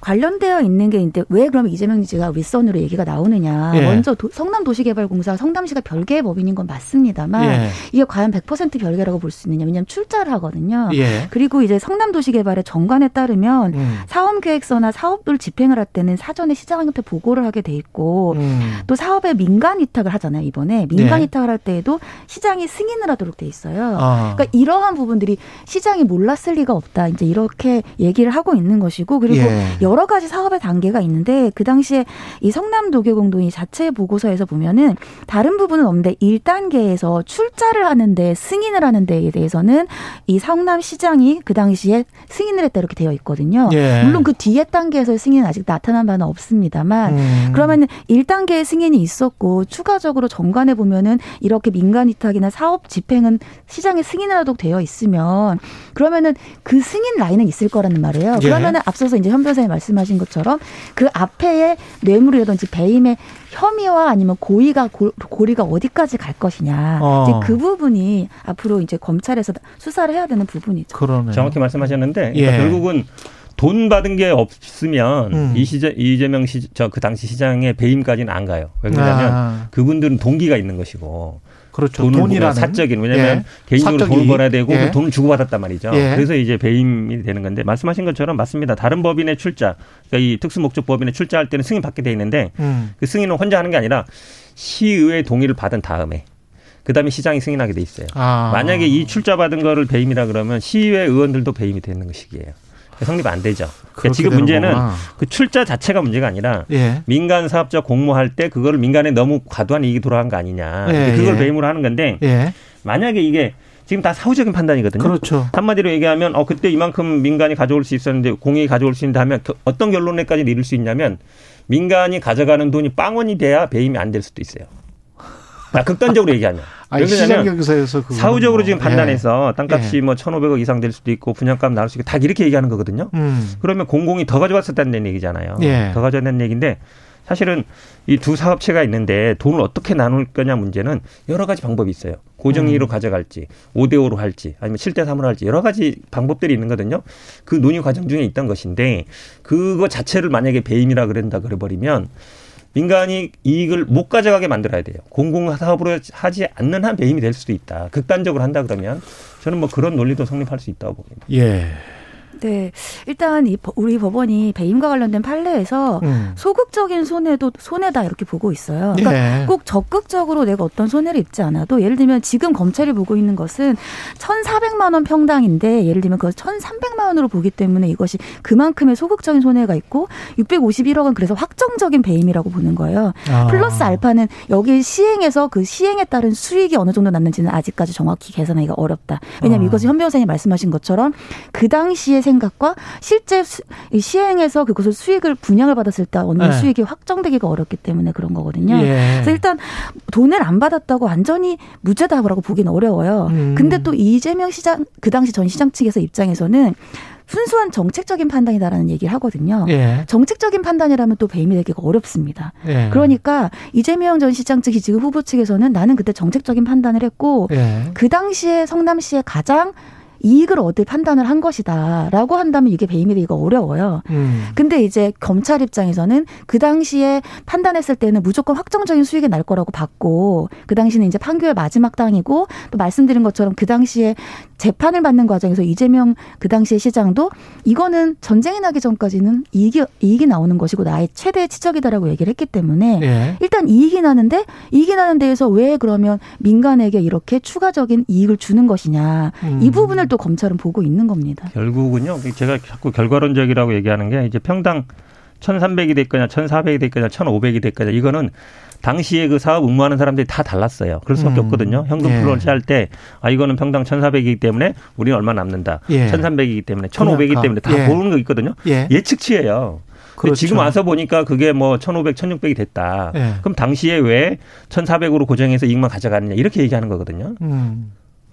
관련되어 있는 게 있는데 왜 그럼 이재명 지가 윗선으로 얘기가 나오느냐. 예. 먼저 성남도시개발공사 성남시가 별개의 법인인 건 맞습니다만 예. 이게 과연 100% 별개라고 볼 수 있느냐. 왜냐하면 출자를 하거든요. 예. 그리고 이제 성남도시개발의 정관에 따르면 사업계획서나 사업을 집행을 할 때는 사전에 시장한테 보고를 하게 돼 있고 또 사업에 민간위탁을 하잖아요. 이번에 민간위탁을 예. 할 때에도 시장이 승인을 하도록 돼 있어요. 아. 그러니까 이러한 부분들이 시장이 몰랐을 리가 없다. 이제 이렇게 얘기를 하고 있는 것이고 그리고 예. 여러 가지 사업의 단계가 있는데 그 당시에 이 성남도계공동이 자체 보고서에서 보면은 다른 부분은 없는데 1단계에서 출자를 하는데 승인을 하는 데에 대해서는 이 성남시장이 그 당시에 승인을 했다 이렇게 되어 있거든요. 예. 물론 그 뒤에 단계에서의 승인은 아직 나타난 바는 없습니다만 그러면 1단계의 승인이 있었고 추가적으로 정관해 보면은 이렇게 민간위탁이나 사업 집행은 시장에 승인을 하도록 되어 있으면 그러면은 그 승인 라인은 있을 거라는 말이에요. 그러면은 예. 앞서서 이제 현 변호사님 말씀하신 것처럼 그 앞에의 뇌물이라든지 배임의 혐의와 아니면 고의가 어디까지 갈 것이냐. 이제 그 부분이 앞으로 이제 검찰에서 수사를 해야 되는 부분이죠. 그러네요. 정확히 말씀하셨는데 예. 그러니까 결국은 돈 받은 게 없으면 이재명 그 당시 시장의 배임까지는 안 가요. 왜냐하면 그분들은 동기가 있는 것이고. 그렇죠. 돈이라는. 사적인. 왜냐하면 예. 개인적으로 사적이. 돈을 벌어야 되고 예. 그 돈을 주고받았단 말이죠. 예. 그래서 이제 배임이 되는 건데 말씀하신 것처럼 맞습니다. 다른 법인의 출자. 그러니까 이 특수목적 법인의 출자할 때는 승인받게 돼 있는데 그 승인은 혼자 하는 게 아니라 시의회 동의를 받은 다음에 그다음에 시장이 승인하게 돼 있어요. 아. 만약에 이 출자 받은 거를 배임이라 그러면 시의회 의원들도 배임이 되는 것이기에요. 성립 안 되죠. 그러니까 지금 문제는 거구나. 그 출자 자체가 문제가 아니라 예. 민간 사업자 공모할 때 그거를 민간에 너무 과도한 이익이 돌아간 거 아니냐. 예. 그걸 배임으로 하는 건데 예. 만약에 이게 지금 다 사후적인 판단이거든요. 그렇죠. 한마디로 얘기하면 그때 이만큼 민간이 가져올 수 있었는데 공익이 가져올 수 있는다 하면 어떤 결론에까지 이룰 수 있냐면 민간이 가져가는 돈이 0원이 돼야 배임이 안 될 수도 있어요. 극단적으로 얘기하면. 시장경사에서 사후적으로 지금 판단해서 예. 땅값이 예. 뭐 1,500억 이상 될 수도 있고 분양값 나올 수 있고 다 이렇게 얘기하는 거거든요. 그러면 공공이 더 가져왔었다는 얘기잖아요. 예. 더 가져왔다는 얘기인데 사실은 이 두 사업체가 있는데 돈을 어떻게 나눌 거냐 문제는 여러 가지 방법이 있어요. 고정이익으로 가져갈지 5대5로 할지 아니면 7대3으로 할지 여러 가지 방법들이 있는 거거든요. 그 논의 과정 중에 있던 것인데 그거 자체를 만약에 배임이라 그런다 그래버리면 민간이 이익을 못 가져가게 만들어야 돼요. 공공사업으로 하지 않는 한 배임이 될 수도 있다. 극단적으로 한다 그러면 저는 뭐 그런 논리도 성립할 수 있다고 봅니다. 예. 네. 일단 우리 법원이 배임과 관련된 판례에서 소극적인 손해도 손해다 이렇게 보고 있어요. 그러니까 예. 꼭 적극적으로 내가 어떤 손해를 입지 않아도 예를 들면 지금 검찰이 보고 있는 것은 1,400만 원 평당인데 예를 들면 그걸 1,300만 원으로 보기 때문에 이것이 그만큼의 소극적인 손해가 있고 651억은 그래서 확정적인 배임이라고 보는 거예요. 아. 플러스 알파는 여기 시행에서 그 시행에 따른 수익이 어느 정도 났는지는 아직까지 정확히 계산하기가 어렵다. 왜냐하면 이것이 현 변호사님 말씀하신 것처럼 그 당시에 생각과 실제 시행에서 그것을 수익을 분양을 받았을 때 얻는 네. 수익이 확정되기가 어렵기 때문에 그런 거거든요. 예. 그래서 일단 돈을 안 받았다고 완전히 무죄다라고 보기는 어려워요. 근데 또 이재명 시장 그 당시 전 시장 측에서 입장에서는 순수한 정책적인 판단이다라는 얘기를 하거든요. 예. 정책적인 판단이라면 또 배임이 되기가 어렵습니다. 예. 그러니까 이재명 전 시장 측이 지금 후보 측에서는 나는 그때 정책적인 판단을 했고 예. 그 당시에 성남시의 가장 이익을 얻을 판단을 한 것이다라고 한다면 이게 배임이 되기가 어려워요. 근데 이제 검찰 입장에서는 그 당시에 판단했을 때는 무조건 확정적인 수익이 날 거라고 봤고 그 당시는 이제 판결 마지막 당이고 또 말씀드린 것처럼 그 당시에 재판을 받는 과정에서 이재명 그 당시의 시장도 이거는 전쟁이 나기 전까지는 이익이 나오는 것이고 나의 최대의 치적이다라고 얘기를 했기 때문에 예. 일단 이익이 나는 데에서 왜 그러면 민간에게 이렇게 추가적인 이익을 주는 것이냐 이 부분을 또 검찰은 보고 있는 겁니다. 결국은요. 제가 자꾸 결과론적이라고 얘기하는 게 이제 평당 1,300이 됐거나 1,400이 됐거나 1,500이 됐거나 이거는 당시에 그 사업 응모하는 사람들이 다 달랐어요. 그럴 수밖에 없거든요. 현금 예. 플로를 취할 때 이거는 평당 1,400이기 때문에 우리는 얼마 남는다. 예. 1,300이기 때문에 1,500이기 때문에 다 예. 보는 거 있거든요. 예. 예측치예요. 그렇죠. 지금 와서 보니까 그게 뭐 1,500, 1,600이 됐다. 예. 그럼 당시에 왜 1,400으로 고정해서 이익만 가져가느냐 이렇게 얘기하는 거거든요.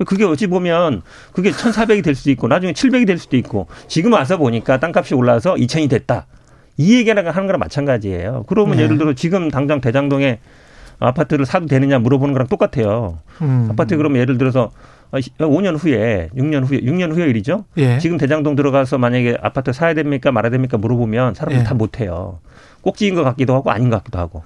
그게 어찌 보면 그게 1,400이 될 수도 있고 나중에 700이 될 수도 있고 지금 와서 보니까 땅값이 올라서 2,000이 됐다. 이 얘기를 하는 거랑 마찬가지예요. 그러면 예를 들어 지금 당장 대장동에 아파트를 사도 되느냐 물어보는 거랑 똑같아요. 아파트 그러면 예를 들어서 5년 후에 6년 후의 일이죠. 예. 지금 대장동 들어가서 만약에 아파트 사야 됩니까 말아야 됩니까 물어보면 사람들이 다 못해요. 꼭지인 것 같기도 하고 아닌 것 같기도 하고.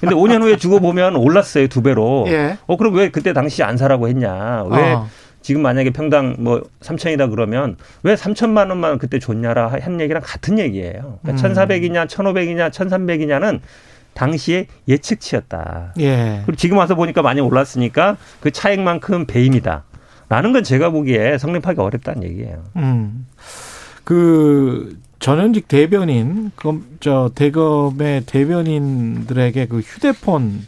근데 5년 후에 주고 보면 올랐어요 2배로. 예. 그럼 왜 그때 당시 안 사라고 했냐. 왜 지금 만약에 평당 뭐 3천이다 그러면 왜 3천만 원만 그때 줬냐라 한 얘기랑 같은 얘기예요. 그러니까 1,400이냐 1,500이냐 1,300이냐는 당시의 예측치였다. 예. 그리고 지금 와서 보니까 많이 올랐으니까 그 차액만큼 배임이다. 라는 건 제가 보기에 성립하기 어렵다는 얘기예요. 그 전현직 대변인, 대검의 대변인들에게 그 휴대폰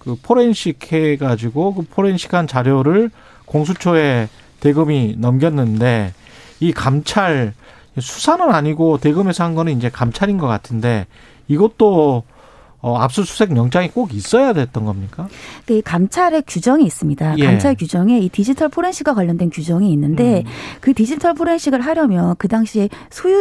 그 포렌식 해가지고 그 포렌식한 자료를 공수처에 대검이 넘겼는데 이 감찰 수사는 아니고 대검에서 한 거는 이제 감찰인 것 같은데 이것도 압수수색 영장이 꼭 있어야 됐던 겁니까? 네, 감찰의 규정이 있습니다. 예. 감찰 규정에 이 디지털 포렌식과 관련된 규정이 있는데 그 디지털 포렌식을 하려면 그 당시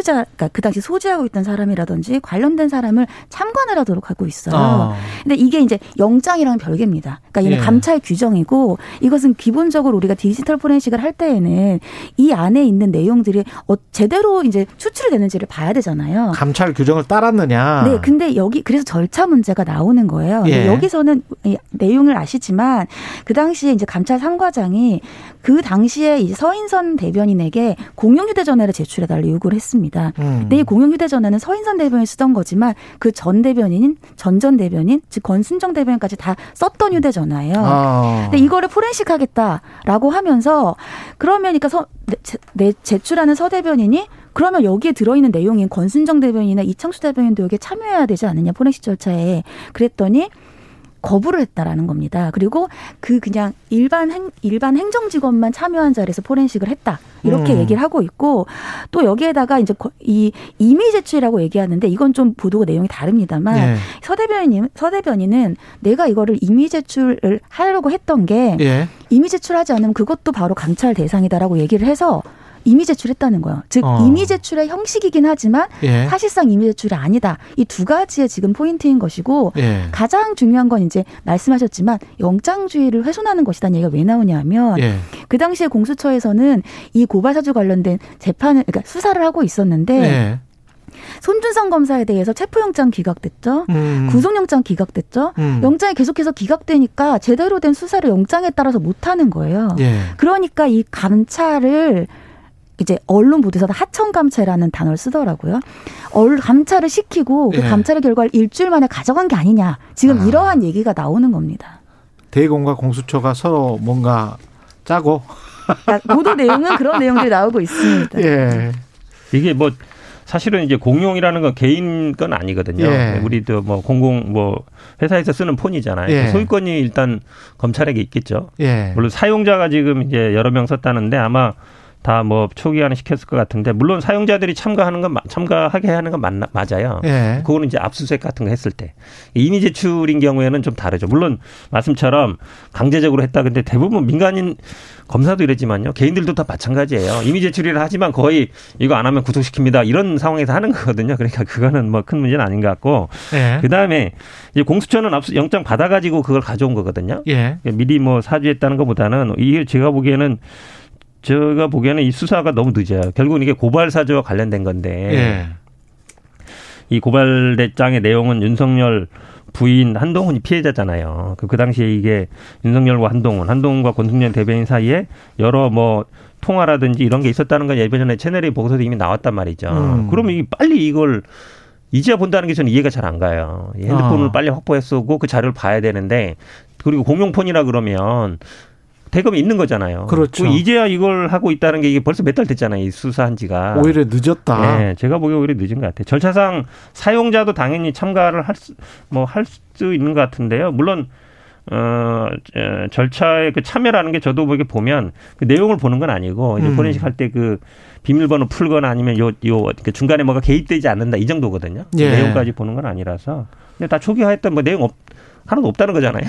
그러니까 그 당시 소지하고 있던 사람이라든지 관련된 사람을 참관을 하도록 하고 있어요. 근데 이게 이제 영장이랑 별개입니다. 그러니까 이게 감찰 규정이고 이것은 기본적으로 우리가 디지털 포렌식을 할 때에는 이 안에 있는 내용들이 제대로 이제 추출이 되는지를 봐야 되잖아요. 감찰 규정을 따랐느냐? 네, 근데 여기 그래서 절차 문제가 나오는 거예요. 예. 여기서는 내용을 아시지만 그 당시에 이제 감찰 상과장이 그 당시에 이제 서인선 대변인에게 공용 휴대전화를 제출해달라고 요구를 했습니다. 근데 이 공용 휴대전화는 서인선 대변인이 쓰던 거지만 그 전 대변인, 전전 대변인, 즉 권순정 대변인까지 다 썼던 휴대전화예요. 근데 이거를 포렌식하겠다라고 하면서 그러면 그러니까 제출하는 서 대변인이 그러면 여기에 들어있는 내용인 권순정 대변인이나 이창수 대변인도 여기에 참여해야 되지 않느냐 포렌식 절차에. 그랬더니 거부를 했다라는 겁니다. 그리고 그냥 일반 행정 직원만 참여한 자리에서 포렌식을 했다. 이렇게 얘기를 하고 있고 또 여기에다가 이제 이미 제출이라고 얘기하는데 이건 좀 보도가 내용이 다릅니다만 서 대변인은 내가 이거를 이미 제출을 하려고 했던 게 이미 제출하지 않으면 그것도 바로 감찰 대상이다라고 얘기를 해서 이미 제출했다는 거예요. 즉 이미 제출의 형식이긴 하지만 사실상 이미 제출이 아니다. 이 두 가지의 지금 포인트인 것이고 가장 중요한 건 이제 말씀하셨지만 영장주의를 훼손하는 것이라는 얘기가 왜 나오냐면 그 당시에 공수처에서는 이 고발 사주 관련된 재판을 그러니까 수사를 하고 있었는데 손준성 검사에 대해서 체포영장 기각됐죠. 구속영장 기각됐죠. 영장이 계속해서 기각되니까 제대로 된 수사를 영장에 따라서 못하는 거예요. 그러니까 이 감찰을 이제 언론 보도에서 하청 감찰이라는 단어를 쓰더라고요. 감찰을 시키고 그 감찰의 결과를 일주일 만에 가져간 게 아니냐. 지금 이러한 얘기가 나오는 겁니다. 대검과 공수처가 서로 뭔가 짜고. 보도 내용은 그런 내용들이 나오고 있습니다. 예. 이게 사실은 이제 공용이라는 건 개인 건 아니거든요. 우리도 공공 회사에서 쓰는 폰이잖아요. 소유권이 일단 검찰에게 있겠죠. 물론 사용자가 지금 이제 여러 명 썼다는데 아마 다 초기화는 시켰을 것 같은데 물론 사용자들이 참가하게 하는 건 맞아요. 그거는 이제 압수수색 같은 거 했을 때 이미 제출인 경우에는 좀 다르죠. 물론 말씀처럼 강제적으로 했다 근데 대부분 민간인 검사도 이랬지만요 개인들도 다 마찬가지예요. 이미 제출이라 하지만 거의 이거 안 하면 구속시킵니다 이런 상황에서 하는 거거든요. 그러니까 그거는 큰 문제는 아닌 것 같고 그 다음에 이제 공수처는 영장 받아가지고 그걸 가져온 거거든요. 미리 사주했다는 것보다는 이게 제가 보기에는 이 수사가 너무 늦어요. 결국은 이게 고발 사주와 관련된 건데 이 고발 대장의 내용은 윤석열 부인 한동훈이 피해자잖아요. 그 당시에 이게 윤석열과 한동훈과 권순정 대변인 사이에 여러 통화라든지 이런 게 있었다는 건 예전에 채널A 보고서도 이미 나왔단 말이죠. 그러면 이게 빨리 이걸 이제야 본다는 게 저는 이해가 잘 안 가요. 핸드폰을 빨리 확보했었고 그 자료를 봐야 되는데 그리고 공용폰이라 그러면 대검이 있는 거잖아요. 그렇죠. 이제야 이걸 하고 있다는 게 이게 벌써 몇 달 됐잖아요. 이 수사한 지가. 오히려 늦었다. 네, 제가 보기에 오히려 늦은 것 같아요. 절차상 사용자도 당연히 참가를 할 수 있는 것 같은데요. 물론 절차에 그 참여라는 게 저도 보면 그 내용을 보는 건 아니고 이제 포렌식 할 때 그 비밀번호 풀거나 아니면 그 중간에 뭐가 개입되지 않는다 이 정도거든요. 내용까지 보는 건 아니라서. 근데 다 초기화했던 내용 하나도 없다는 거잖아요.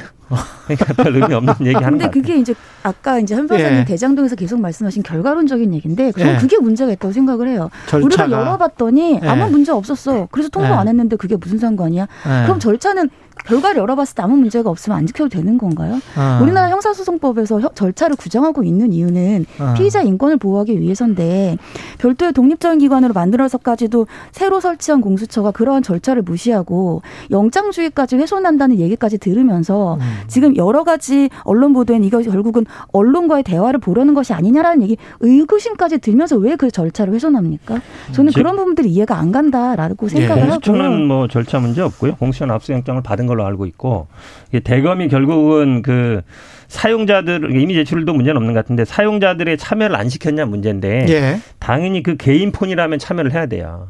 그러니까 별 의미 없는 얘기 하는 거. 근데 그게 이제 아까 이제 한 박사님 예. 대장동에서 계속 말씀하신 결과론적인 얘기인데 저는 예. 그게 문제가 있다고 생각을 해요. 절차가. 우리가 열어봤더니 예. 아무 문제 없었어. 그래서 통보 예. 안 했는데 그게 무슨 상관이야? 예. 그럼 절차는 결과를 열어봤을 때 아무 문제가 없으면 안 지켜도 되는 건가요? 우리나라 형사소송법에서 절차를 규정하고 있는 이유는 피의자 인권을 보호하기 위해서인데 별도의 독립적인 기관으로 만들어서까지도 새로 설치한 공수처가 그러한 절차를 무시하고 영장주의까지 훼손한다는 얘기까지 들으면서 지금 여러 가지 언론 보도엔 이거 결국은 언론과의 대화를 보려는 것이 아니냐라는 얘기 의구심까지 들면서 왜 그 절차를 훼손합니까? 저는 그런 부분들이 이해가 안 간다라고 생각을 하고요. 공수처는 뭐 절차 문제 없고요. 공수처는 압수영장을 받은 걸로 알고 있고 대검이 결국은 그 사용자들 이미 제출도 문제는 없는 것 같은데 사용자들의 참여를 안 시켰냐 문제인데 예. 당연히 그 개인 폰이라면 참여를 해야 돼요.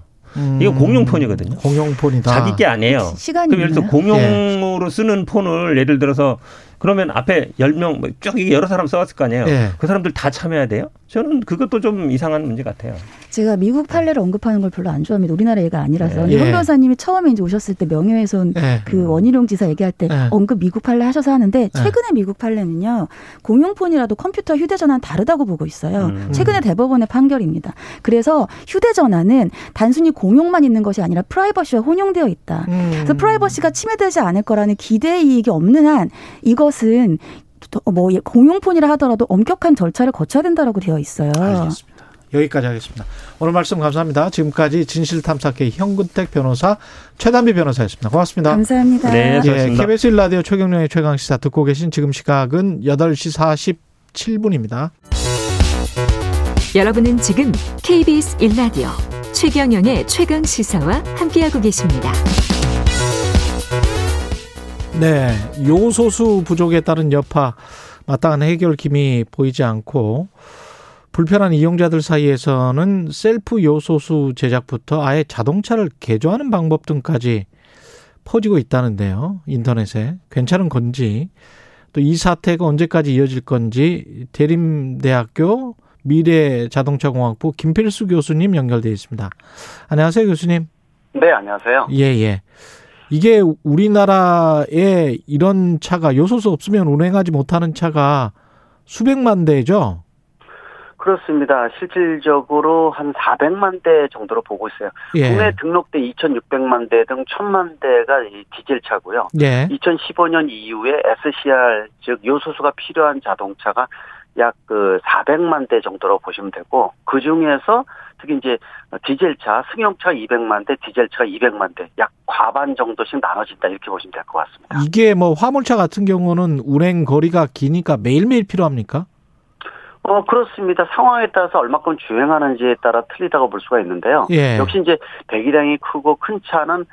이거 공용 폰이거든요. 공용 폰이다. 자기 게 아니에요. 시간이 그럼 예를 들어 공용으로 예. 쓰는 폰을 예를 들어서 그러면 앞에 10명 쭉 여러 사람 써왔을 거 아니에요. 예. 그 사람들 다 참여해야 돼요? 저는 그것도 좀 이상한 문제 같아요. 제가 미국 판례를 언급하는 걸 별로 안 좋아합니다. 우리나라 얘기가 아니라서. 예. 홍 변호사님이 처음에 이제 오셨을 때 명예훼손 예. 그 원희룡 지사 얘기할 때 예. 언급 미국 판례 하셔서 하는데 최근에 예. 미국 판례는요. 공용폰이라도 컴퓨터 휴대전화는 다르다고 보고 있어요. 최근에 대법원의 판결입니다. 그래서 휴대전화는 단순히 공용만 있는 것이 아니라 프라이버시와 혼용되어 있다. 그래서 프라이버시가 침해되지 않을 거라는 기대 이익이 없는 한 이것은 뭐 공용폰이라 하더라도 엄격한 절차를 거쳐야 된다라고 되어 있어요. 알겠습니다. 여기까지 하겠습니다. 오늘 말씀 감사합니다. 지금까지 진실탐사K 현근택 변호사, 최단비 변호사였습니다. 고맙습니다. 감사합니다. 네, 예, KBS 1라디오 최경영의 최강시사 듣고 계신 지금 시각은 8시 47분입니다. 여러분은 지금 KBS 1라디오 최경영의 최강시사와 함께하고 계십니다. 네, 요소수 부족에 따른 여파, 마땅한 해결 김이 보이지 않고 불편한 이용자들 사이에서는 셀프 요소수 제작부터 아예 자동차를 개조하는 방법 등까지 퍼지고 있다는데요. 인터넷에 괜찮은 건지 또 이 사태가 언제까지 이어질 건지 대림대학교 미래자동차공학부 김필수 교수님 연결되어 있습니다. 안녕하세요, 교수님. 네, 안녕하세요. 예. 이게 우리나라에 이런 차가 요소수 없으면 운행하지 못하는 차가 수백만 대죠? 그렇습니다. 실질적으로 한 400만 대 정도로 보고 있어요. 예. 국내 등록된 2,600만 대 등 1,000만 대가 디젤차고요. 예. 2015년 이후에 SCR 즉 요소수가 필요한 자동차가 약 그 400만 대 정도로 보시면 되고 그 중에서 특히 이제 디젤차, 승용차 200만 대, 디젤차 200만 대 약 과반 정도씩 나눠진다 이렇게 보시면 될 것 같습니다. 이게 뭐 화물차 같은 경우는 운행 거리가 기니까 매일매일 필요합니까? 그렇습니다. 상황에 따라서 얼마큼 주행하는지에 따라 틀리다고 볼 수가 있는데요. 예. 역시 이제 배기량이 크고 큰 차는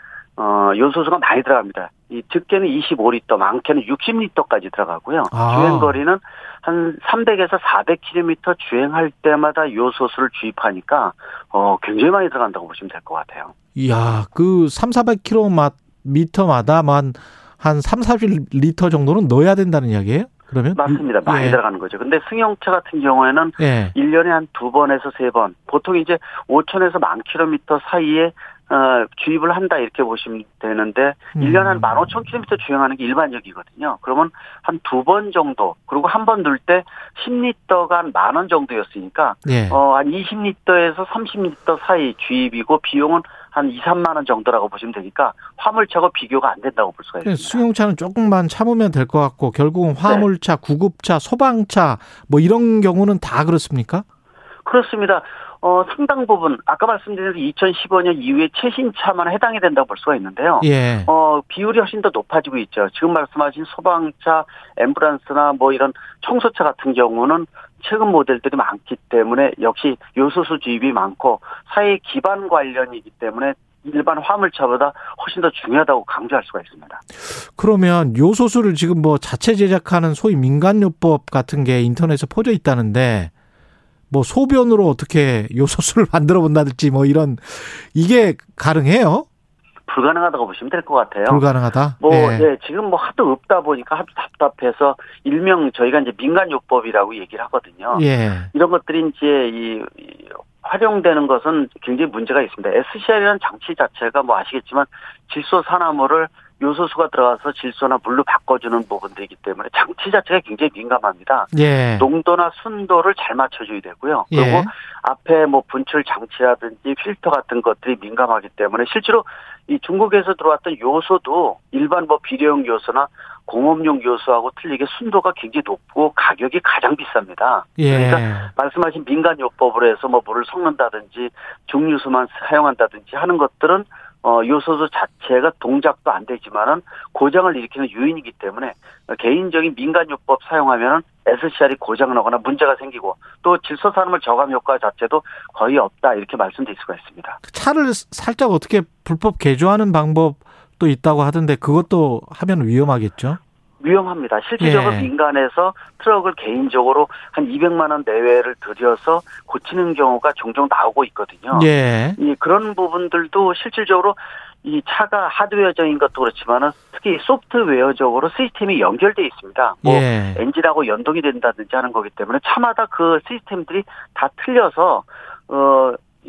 요소수가 많이 들어갑니다. 이 듣게는 25리터, 많게는 60리터까지 들어가고요. 주행 거리는 한 300에서 400km 주행할 때마다 요소수를 주입하니까 굉장히 많이 들어간다고 보시면 될 것 같아요. 이야, 그 300~400km마다만 한 30~40리터 정도는 넣어야 된다는 이야기예요? 그러면? 맞습니다. 많이 예. 들어가는 거죠. 근데 승용차 같은 경우에는 예. 1년에 한 2번에서 3번, 보통 이제 5,000에서 10,000km 사이에 주입을 한다 이렇게 보시면 되는데 1년에 한 15,000km 주행하는 게 일반적이거든요. 그러면 한 2번 정도, 그리고 한 번 넣을 때 10리터가 한 10,000원 정도였으니까 예. 한 20리터에서 30리터 사이 주입이고 비용은 한 2~3만 원 정도라고 보시면 되니까 화물차하고 비교가 안 된다고 볼 수가 있습니다. 승용차는 조금만 참으면 될 것 같고 결국은 화물차, 네. 구급차, 소방차 뭐 이런 경우는 다 그렇습니까? 그렇습니다. 상당 부분 아까 말씀드린 2015년 이후에 최신차만 해당이 된다고 볼 수가 있는데요. 예. 비율이 훨씬 더 높아지고 있죠. 지금 말씀하신 소방차, 앰뷸런스나 뭐 이런 청소차 같은 경우는 최근 모델들이 많기 때문에 역시 요소수 주입이 많고 사회 기반 관련이기 때문에 일반 화물차보다 훨씬 더 중요하다고 강조할 수가 있습니다. 그러면 요소수를 지금 뭐 자체 제작하는 소위 민간요법 같은 게 인터넷에 퍼져 있다는데 뭐 소변으로 어떻게 요소수를 만들어 본다든지 뭐 이런 이게 가능해요? 불가능하다고 보시면 될 것 같아요. 불가능하다? 뭐, 예. 네, 지금 뭐 하도 없다 보니까 하도 답답해서 일명 저희가 이제 민간요법이라고 얘기를 하거든요. 예. 이런 것들이 이제 활용되는 것은 굉장히 문제가 있습니다. SCR이라는 장치 자체가 뭐 아시겠지만 질소 산화물을 요소수가 들어가서 질소나 물로 바꿔주는 부분들이기 때문에 장치 자체가 굉장히 민감합니다. 예. 농도나 순도를 잘 맞춰줘야 되고요. 그리고 예. 앞에 뭐 분출 장치라든지 필터 같은 것들이 민감하기 때문에 실제로 이 중국에서 들어왔던 요소도 일반 뭐 비료용 요소나 공업용 요소하고 틀리게 순도가 굉장히 높고 가격이 가장 비쌉니다. 예. 그러니까 말씀하신 민간요법으로 해서 뭐 물을 섞는다든지 중류수만 사용한다든지 하는 것들은 요소수 자체가 동작도 안 되지만은 고장을 일으키는 요인이기 때문에 개인적인 민간요법 사용하면은 SCR이 고장나거나 문제가 생기고 또 질소산물 저감 효과 자체도 거의 없다 이렇게 말씀드릴 수가 있습니다. 차를 살짝 어떻게 불법 개조하는 방법도 있다고 하던데 그것도 하면 위험하겠죠? 위험합니다. 실질적으로 예. 민간에서 트럭을 개인적으로 한 200만 원 내외를 들여서 고치는 경우가 종종 나오고 있거든요. 예. 이 그런 부분들도 실질적으로 이 차가 하드웨어적인 것도 그렇지만은 특히 소프트웨어적으로 시스템이 연결돼 있습니다. 뭐 예. 엔진하고 연동이 된다든지 하는 거기 때문에 차마다 그 시스템들이 다 틀려서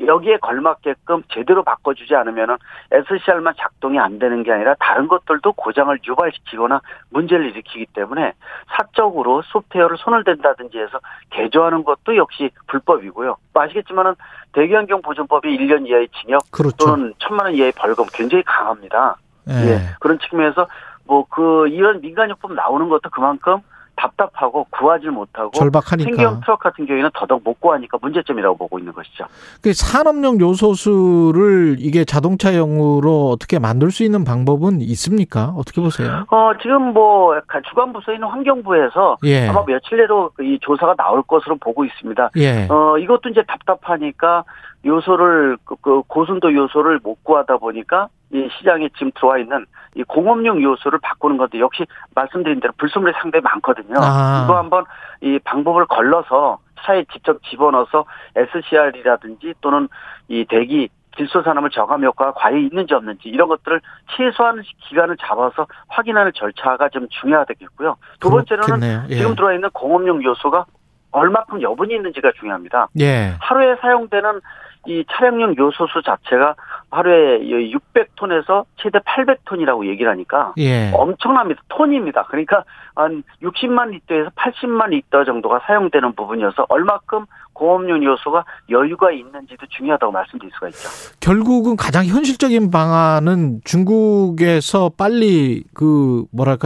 여기에 걸맞게끔 제대로 바꿔주지 않으면은 SCR만 작동이 안 되는 게 아니라 다른 것들도 고장을 유발시키거나 문제를 일으키기 때문에 사적으로 소프트웨어를 손을 댄다든지 해서 개조하는 것도 역시 불법이고요. 아시겠지만은 대기환경 보존법이 1년 이하의 징역 그렇죠. 또는 1,000만 원 이하의 벌금 굉장히 강합니다. 예. 그런 측면에서 뭐 이런 민간요법 나오는 것도 그만큼 답답하고 구하지 못하고 절박하니까. 생계형 트럭 같은 경우에는 더더욱 못 구하니까 문제점이라고 보고 있는 것이죠. 산업용 요소수를 이게 자동차용으로 어떻게 만들 수 있는 방법은 있습니까? 어떻게 보세요? 지금 뭐 주관 부서인 환경부에서 예. 아마 며칠 내로 이 조사가 나올 것으로 보고 있습니다. 예. 이것도 이제 답답하니까 요소를 그 고순도 요소를 못 구하다 보니까 이 시장에 지금 들어와 있는 이 공업용 요소를 바꾸는 것도 역시 말씀드린 대로 불순물이 상당히 많거든요. 이거 한번 이 방법을 걸러서 차에 직접 집어넣어서 SCR이라든지 또는 이 대기 질소산화물 저감 효과가 과연 있는지 없는지 이런 것들을 최소한 기간을 잡아서 확인하는 절차가 좀 중요하겠고요. 두 번째로는 예. 지금 들어와 있는 공업용 요소가 얼마큼 여분이 있는지가 중요합니다. 예. 하루에 사용되는 이 차량용 요소수 자체가 하루에 600톤에서 최대 800톤이라고 얘기를 하니까 예. 엄청납니다. 톤입니다. 그러니까 한 60만 리터에서 80만 리터 정도가 사용되는 부분이어서 얼마큼 공업용 요소가 여유가 있는지도 중요하다고 말씀드릴 수가 있죠. 결국은 가장 현실적인 방안은 중국에서 빨리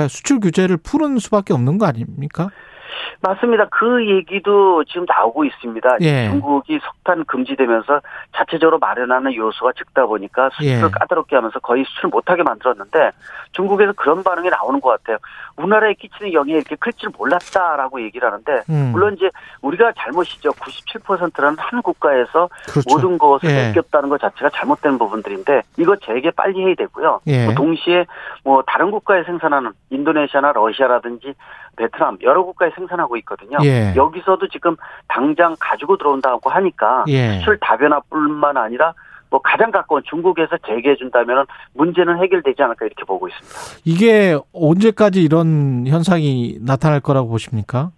수출 규제를 푸는 수밖에 없는 거 아닙니까? 맞습니다. 그 얘기도 지금 나오고 있습니다. 예. 중국이 석탄 금지되면서 자체적으로 마련하는 요소가 적다 보니까 수출을 예. 까다롭게 하면서 거의 수출 못하게 만들었는데 중국에서 그런 반응이 나오는 것 같아요. 우리나라에 끼치는 영향이 이렇게 클 줄 몰랐다라고 얘기를 하는데 물론 이제 우리가 잘못이죠. 97%라는 한 국가에서 그렇죠. 모든 것을 맡겼다는 것 자체가 잘못된 부분들인데 이거 재개 빨리 해야 되고요. 예. 뭐 동시에 뭐 다른 국가에 생산하는 인도네시아나 러시아라든지 베트남 여러 국가에 생산하고 있거든요. 예. 여기서도 지금 당장 가지고 들어온다고 하니까 예. 수출 다변화뿐만 아니라 뭐 가장 가까운 중국에서 재개해 준다면 문제는 해결되지 않을까 이렇게 보고 있습니다. 이게 언제까지 이런 현상이 나타날 거라고 보십니까?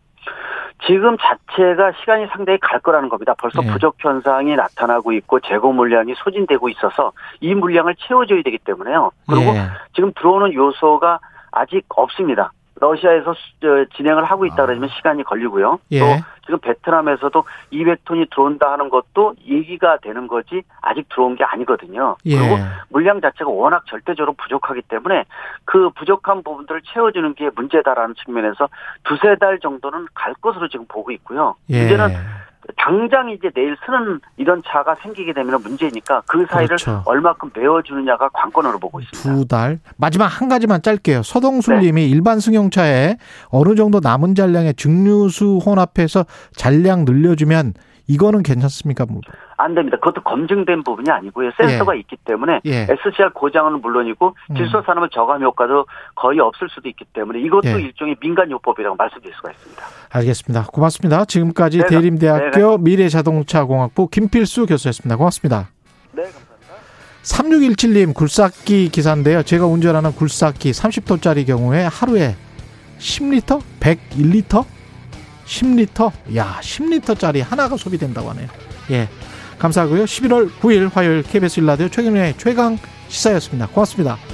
지금 자체가 시간이 상당히 갈 거라는 겁니다. 벌써 예. 부족 현상이 나타나고 있고 재고 물량이 소진되고 있어서 이 물량을 채워줘야 되기 때문에요. 그리고 예. 지금 들어오는 요소가 아직 없습니다. 러시아에서 진행을 하고 있다 그러면 시간이 걸리고요. 예. 또 지금 베트남에서도 200톤이 들어온다 하는 것도 얘기가 되는 거지 아직 들어온 게 아니거든요. 예. 그리고 물량 자체가 워낙 절대적으로 부족하기 때문에 그 부족한 부분들을 채워주는 게 문제다라는 측면에서 두세 달 정도는 갈 것으로 지금 보고 있고요. 예. 이제는 당장 이제 내일 쓰는 이런 차가 생기게 되면 문제니까 그 사이를 그렇죠. 얼마큼 메워주느냐가 관건으로 보고 있습니다. 두 달. 마지막 한 가지만 짧게요. 서동술님이 네. 일반 승용차에 어느 정도 남은 잔량의 증류수 혼합해서 잔량 늘려주면 이거는 괜찮습니까? 안 됩니다. 그것도 검증된 부분이 아니고요. 센서가 예. 있기 때문에 예. SCR 고장은 물론이고 질소산화물 저감 효과도 거의 없을 수도 있기 때문에 이것도 예. 일종의 민간요법이라고 말씀드릴 수가 있습니다. 알겠습니다. 고맙습니다. 지금까지 네, 대림대학교 미래자동차공학부 김필수 교수였습니다. 고맙습니다. 네, 감사합니다. 3617님 굴삭기 기사인데요. 제가 운전하는 굴삭기 30톤짜리 경우에 하루에 10리터? 101리터? 10리터? 야, 10리터짜리 하나가 소비된다고 하네요. 예, 감사하고요. 11월 9일 화요일 KBS 1라디오 최경영의 최강 시사였습니다. 고맙습니다.